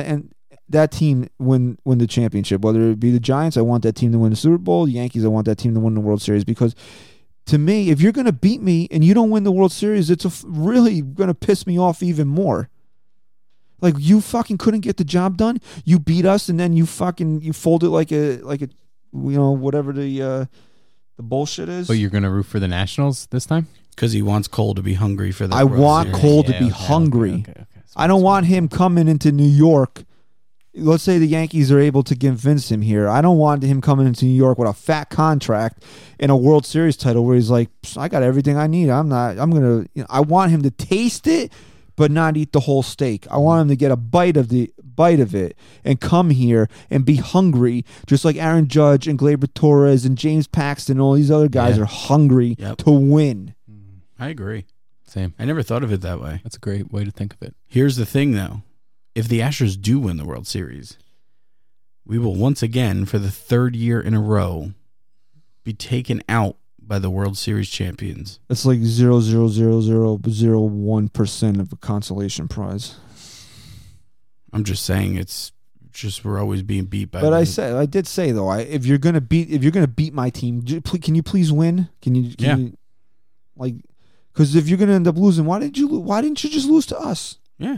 that team win the championship, whether it be the Giants, I want that team to win the Super Bowl. The Yankees, I want that team to win the World Series, because to me, if you're going to beat me and you don't win the World Series, it's really going to piss me off even more. Like, you fucking couldn't get the job done. You beat us, and then you fold it like a you know, whatever the bullshit is. But you're going to root for the Nationals this time? Because he wants Cole to be hungry for that. I want Cole to be hungry. Okay. I don't want him coming into New York. Let's say the Yankees are able to convince him here. I don't want him coming into New York with a fat contract and a World Series title where he's like, I got everything I need. I want him to taste it, but not eat the whole steak. I want him to get a bite of it and come here and be hungry, just like Aaron Judge and Gleyber Torres and James Paxton and all these other guys are hungry to win. I agree. Same. I never thought of it that way. That's a great way to think of it. Here's the thing, though. If the Astros do win the World Series, we will once again, for the 3rd year in a row, be taken out by the World Series champions. That's like 0.0001% of a consolation prize. I'm just saying, it's just were always being beat by. But me. I did say though, if you're gonna beat my team, can you please win? Can you, because if you're gonna end up losing, why didn't you just lose to us? Yeah,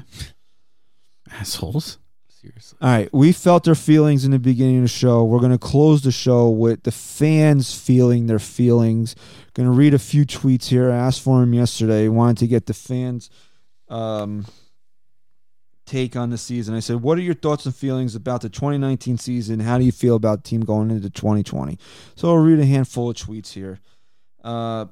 assholes. Seriously. All right, we felt their feelings in the beginning of the show. We're going to close the show with the fans feeling their feelings. Going to read a few tweets here. I asked for them yesterday. I wanted to get the fans' take on the season. I said, what are your thoughts and feelings about the 2019 season? How do you feel about the team going into 2020? So I'll read a handful of tweets here. Our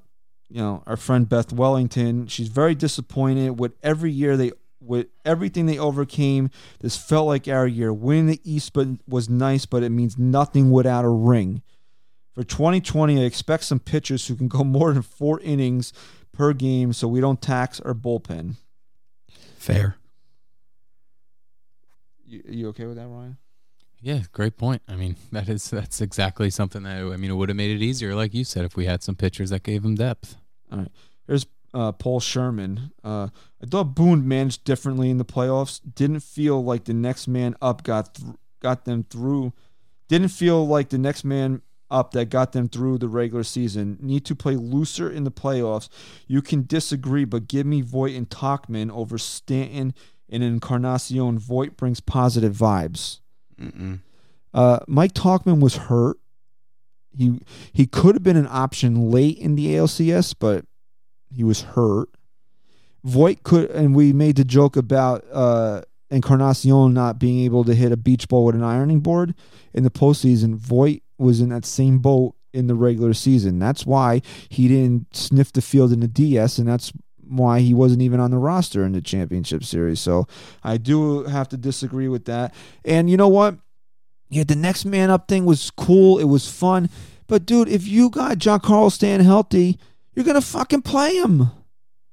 friend Beth Wellington, she's very disappointed with everything they overcame. This felt like our year. Winning the East was nice, but it means nothing without a ring. For 2020, I expect some pitchers who can go more than 4 innings per game so we don't tax our bullpen. Fair. You okay with that, Ryan? Yeah, great point. I mean, that's exactly something that, I mean, it would have made it easier, like you said, if we had some pitchers that gave them depth. All right. Here's Paul Sherman. I thought Boone managed differently in the playoffs. Didn't feel like the next man up that got them through the regular season. Need to play looser in the playoffs. You can disagree, but give me Voit and Tauchman over Stanton and Encarnacion. Voit brings positive vibes. Mike Tauchman was hurt. He could have been an option late in the ALCS, but he was hurt. Voit could, and we made the joke about Encarnacion not being able to hit a beach ball with an ironing board in the postseason. Voit was in that same boat in the regular season. That's why he didn't sniff the field in the DS, and that's why he wasn't even on the roster in the championship series. So I do have to disagree with that. And you know what? Yeah, the next man up thing was cool. It was fun. But, dude, if you got Giancarlo Stanton healthy, you're going to fucking play him.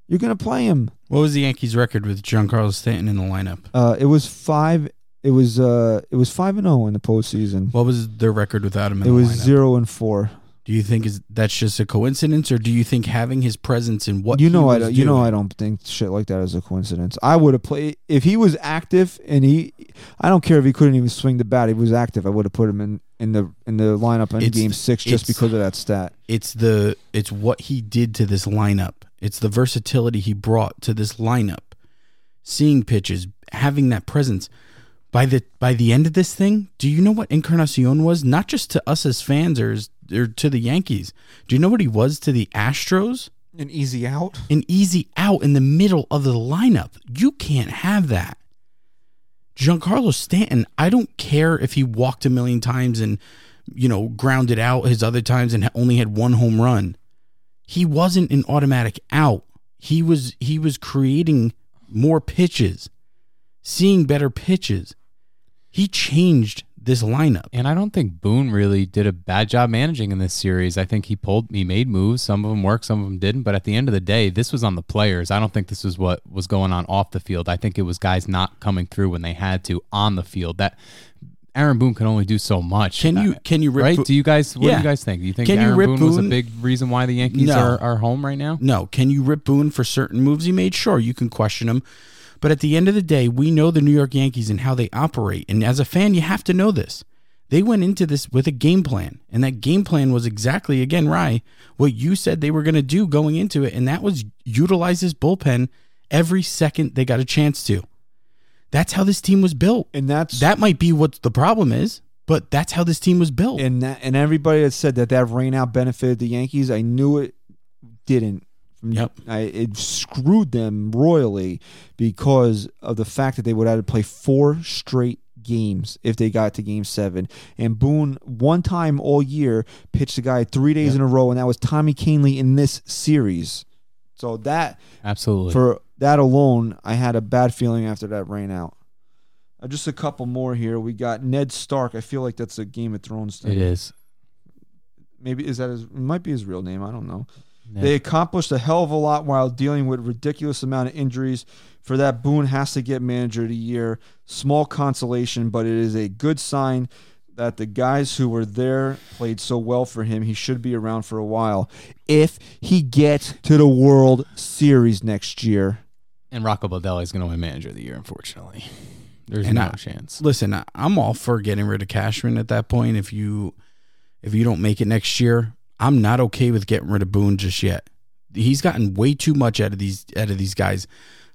You're going to play him. What was the Yankees' record with Giancarlo Stanton in the lineup? It was 5-0 in the postseason. What was their record without him in the lineup? It was 0-4. Do you think that's just a coincidence, or do you think having his presence in what I don't think shit like that is a coincidence. I would have played if he was active, and I don't care if he couldn't even swing the bat. If he was active, I would have put him in the lineup in Game 6 just because of that stat. It's what he did to this lineup. It's the versatility he brought to this lineup. Seeing pitches, having that presence. By the end of this thing, do you know what Encarnacion was? Not just to us as fans or to the Yankees. Do you know what he was to the Astros? An easy out. An easy out in the middle of the lineup. You can't have that. Giancarlo Stanton, I don't care if he walked a million times and, grounded out his other times and only had one home run. He wasn't an automatic out. He was creating more pitches, seeing better pitches. He changed this lineup. And I don't think Boone really did a bad job managing in this series. I think he made moves. Some of them worked, some of them didn't. But at the end of the day, this was on the players. I don't think this was what was going on off the field. I think it was guys not coming through when they had to on the field. That Aaron Boone can only do so much. Can you rip right? Do you guys? What do you guys think? Do you think Aaron Boone was a big reason why the Yankees are home right now? No. Can you rip Boone for certain moves he made? Sure, you can question him. But at the end of the day, we know the New York Yankees and how they operate. And as a fan, you have to know this. They went into this with a game plan. And that game plan was exactly, again, Rye, what you said they were going to do going into it. And that was utilize this bullpen every second they got a chance to. That's how this team was built. And that might be what the problem is, but that's how this team was built. And everybody that said that rainout benefited the Yankees, I knew it didn't. Yep, it screwed them royally because of the fact that they would have to play 4 straight games if they got to Game 7. And Boone, one time all year, pitched a guy 3 days in a row, and that was Tommy Kahnle in this series. So that absolutely for that alone, I had a bad feeling after that rain out. Just a couple more here. We got Ned Stark. I feel like that's a Game of Thrones thing. It is. Maybe it might be his real name. I don't know. Yeah. They accomplished a hell of a lot while dealing with a ridiculous amount of injuries. For that, Boone has to get manager of the year. Small consolation, but it is a good sign that the guys who were there played so well for him. He should be around for a while if he gets to the World Series next year. And Rocco Baldelli's going to win manager of the year, unfortunately. There's no chance. Listen, I'm all for getting rid of Cashman at that point. If you don't make it next year, I'm not okay with getting rid of Boone just yet. He's gotten way too much out of these guys,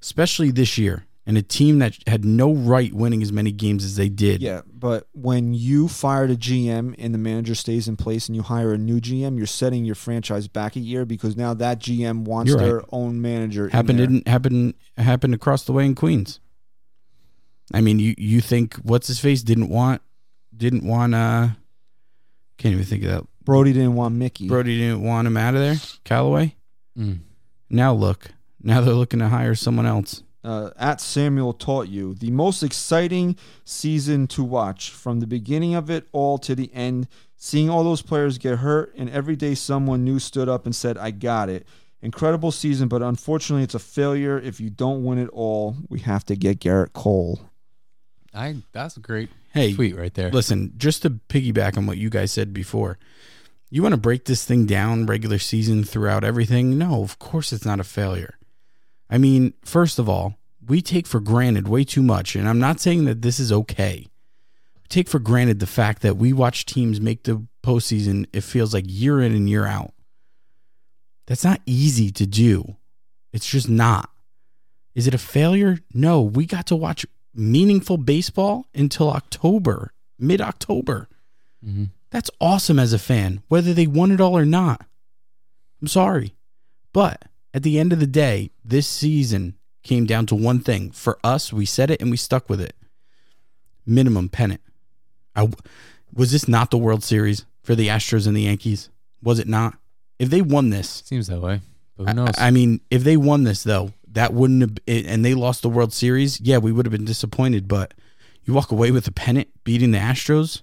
especially this year, and a team that had no right winning as many games as they did. Yeah, but when you fire a GM and the manager stays in place and you hire a new GM, you're setting your franchise back a year because now that GM wants their own manager. Happened across the way in Queens. I mean, you think what's his face didn't want can't even think of that. Brody didn't want Mickey. Brody didn't want him out of there. Callaway. Mm. Now they're looking to hire someone else. At Samuel Taught You, the most exciting season to watch from the beginning of it all to the end, seeing all those players get hurt, and every day someone new stood up and said, I got it. Incredible season, but unfortunately it's a failure if you don't win it all. We have to get Gerrit Cole. That's a great tweet right there. Listen, just to piggyback on what you guys said before, you want to break this thing down regular season throughout everything? No, of course it's not a failure. I mean, first of all, we take for granted way too much, and I'm not saying that this is okay. We take for granted the fact that we watch teams make the postseason, it feels like year in and year out. That's not easy to do. It's just not. Is it a failure? No, we got to watch meaningful baseball until October, mid-October. Mm-hmm. That's awesome as a fan, whether they won it all or not. I'm sorry, but at the end of the day, this season came down to one thing. For us, we said it and we stuck with it. Minimum pennant. Was this not the World Series for the Astros and the Yankees? Was it not? If they won this. Seems that way. But who knows? I mean, if they won this, though, that wouldn't have... And they lost the World Series, yeah, we would have been disappointed, but you walk away with a pennant beating the Astros,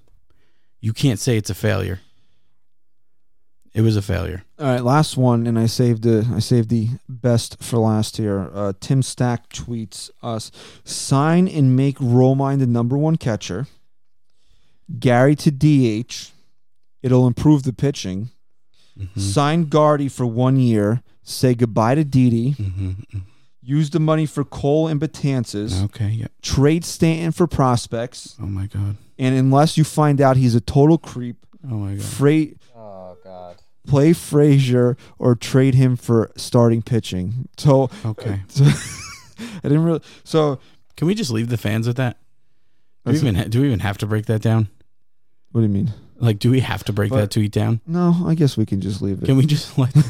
you can't say it's a failure. It was a failure. All right, last one, and I saved the best for last here. Tim Stack tweets us, sign and make Romine the number one catcher, Gary to DH. It'll improve the pitching. Mm-hmm. Sign Gardy for 1 year. Say goodbye to Didi. Mm-hmm. Use the money for Cole and Betances. Okay, yep. Trade Stanton for prospects. Oh, my God. And unless you find out he's a total creep, oh, my God. Play Frazier or trade him for starting pitching. So okay, I didn't really. So can we just leave the fans with that? Do we even have to break that down? What do you mean? Like, do we have to break that tweet down? No, I guess we can just leave it. Can we just let? Can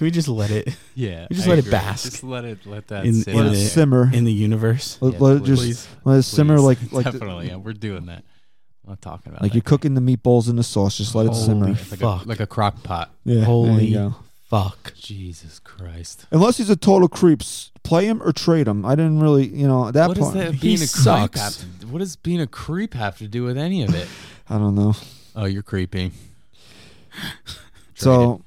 we just let it? Yeah, we just let it bask. Just let it simmer in the universe. Let it simmer like definitely. Yeah, we're doing that. I'm not talking about like that. You're cooking the meatballs in the sauce. Just let it simmer. Like a crock pot. Yeah. Holy fuck. Jesus Christ. Unless he's a total creep, play him or trade him. I didn't really, that part. What does being a creep have to do with any of it? I don't know. Oh, you're creepy. So,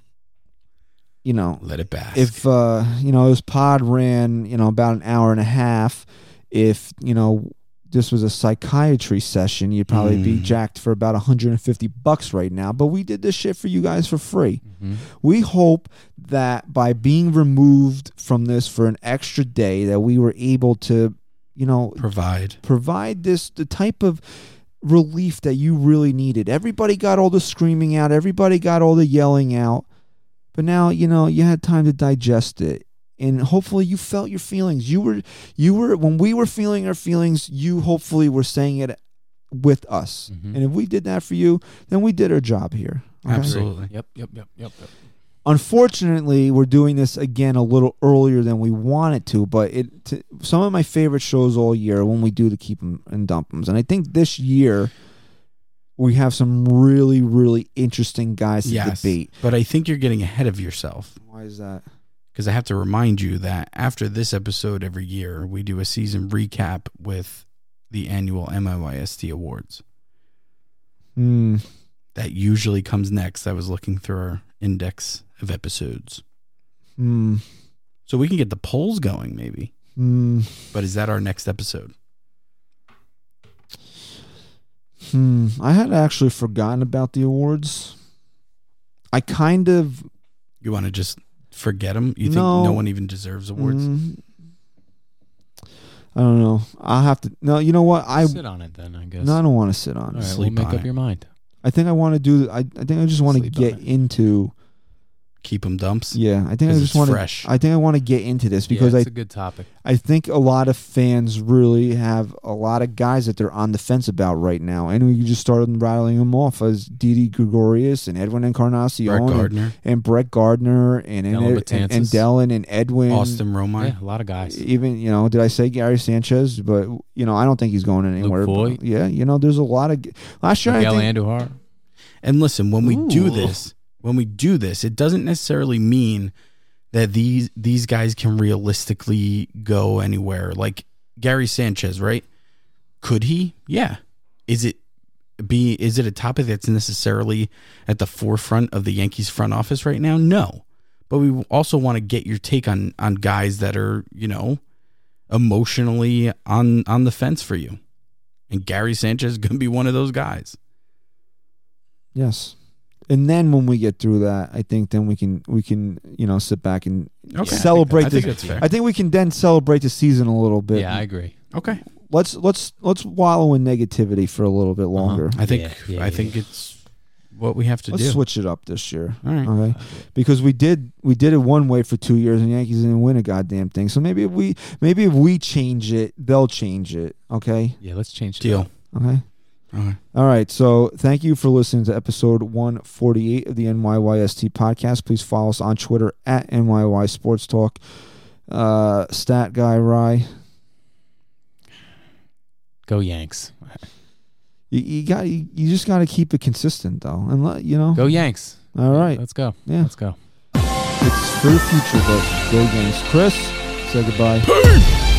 let it bask. If, this pod ran, about an hour and a half, if, this was a psychiatry session, you'd probably be jacked for about $150 right now. But we did this shit for you guys for free. Mm-hmm. We hope that by being removed from this for an extra day that we were able to, provide this, the type of relief that you really needed. Everybody got all the screaming out. Everybody got all the yelling out. But now, you had time to digest it. And hopefully you felt your feelings. You were when we were feeling our feelings, you hopefully were saying it with us. Mm-hmm. And if we did that for you, then we did our job here. Okay? Absolutely. Yep. Unfortunately, we're doing this again a little earlier than we wanted to, but some of my favorite shows all year are when we do the Keep 'Em and Dump 'Ems. And I think this year we have some really, really interesting guys to debate. But I think you're getting ahead of yourself. Why is that? Because I have to remind you that after this episode every year, we do a season recap with the annual NYYST Awards. Mm. That usually comes next. I was looking through our index of episodes. Mm. So we can get the polls going, maybe. Mm. But is that our next episode? I had actually forgotten about the awards. I kind of... You want to just... forget them? You think no one even deserves awards? I don't know. I'll have to. No, you know what? I sit on it then. I guess. No, I don't want to sit on it. All right, sleep we'll make up it. Your mind. I think I want to do. I think I just want to get into. Keep them dumps. Yeah, I think I just want fresh. I think I want to get into this because it's a good topic. I think a lot of fans really have a lot of guys that they're on the fence about right now, and we just started rattling them off as Didi Gregorius and Edwin Encarnacion, Brett Gardner, and Dellin and Edwin, Austin Romine, yeah, a lot of guys. Even did I say Gary Sanchez? But I don't think he's going anywhere. Luke Voit. Yeah, there's a lot of last year. Miguel Andujar. And listen, when we do this. When we do this, it doesn't necessarily mean that these guys can realistically go anywhere. Like Gary Sanchez, right? Could he? Yeah. Is it a topic that's necessarily at the forefront of the Yankees front office right now? No. But we also want to get your take on guys that are, emotionally on the fence for you. And Gary Sanchez is going to be one of those guys. Yes. And then when we get through that, I think then we can sit back and celebrate. I think we can then celebrate the season a little bit. Yeah, I agree. Okay, let's wallow in negativity for a little bit longer. Uh-huh. I think it's what we have to do. Let's switch it up this year. All right, okay? Because we did it one way for 2 years, and the Yankees didn't win a goddamn thing. So maybe if we change it, they'll change it. Okay. Yeah, let's change the deal. Okay. Okay. All right, so thank you for listening to episode 148 of the NYYST podcast. Please follow us on Twitter at NYY Sports Talk. Stat guy Rye, go Yanks! You just got to keep it consistent though, and go Yanks! All right, let's go. Yeah, let's go. It's for the future, but go Yanks! Chris, say goodbye. Peace.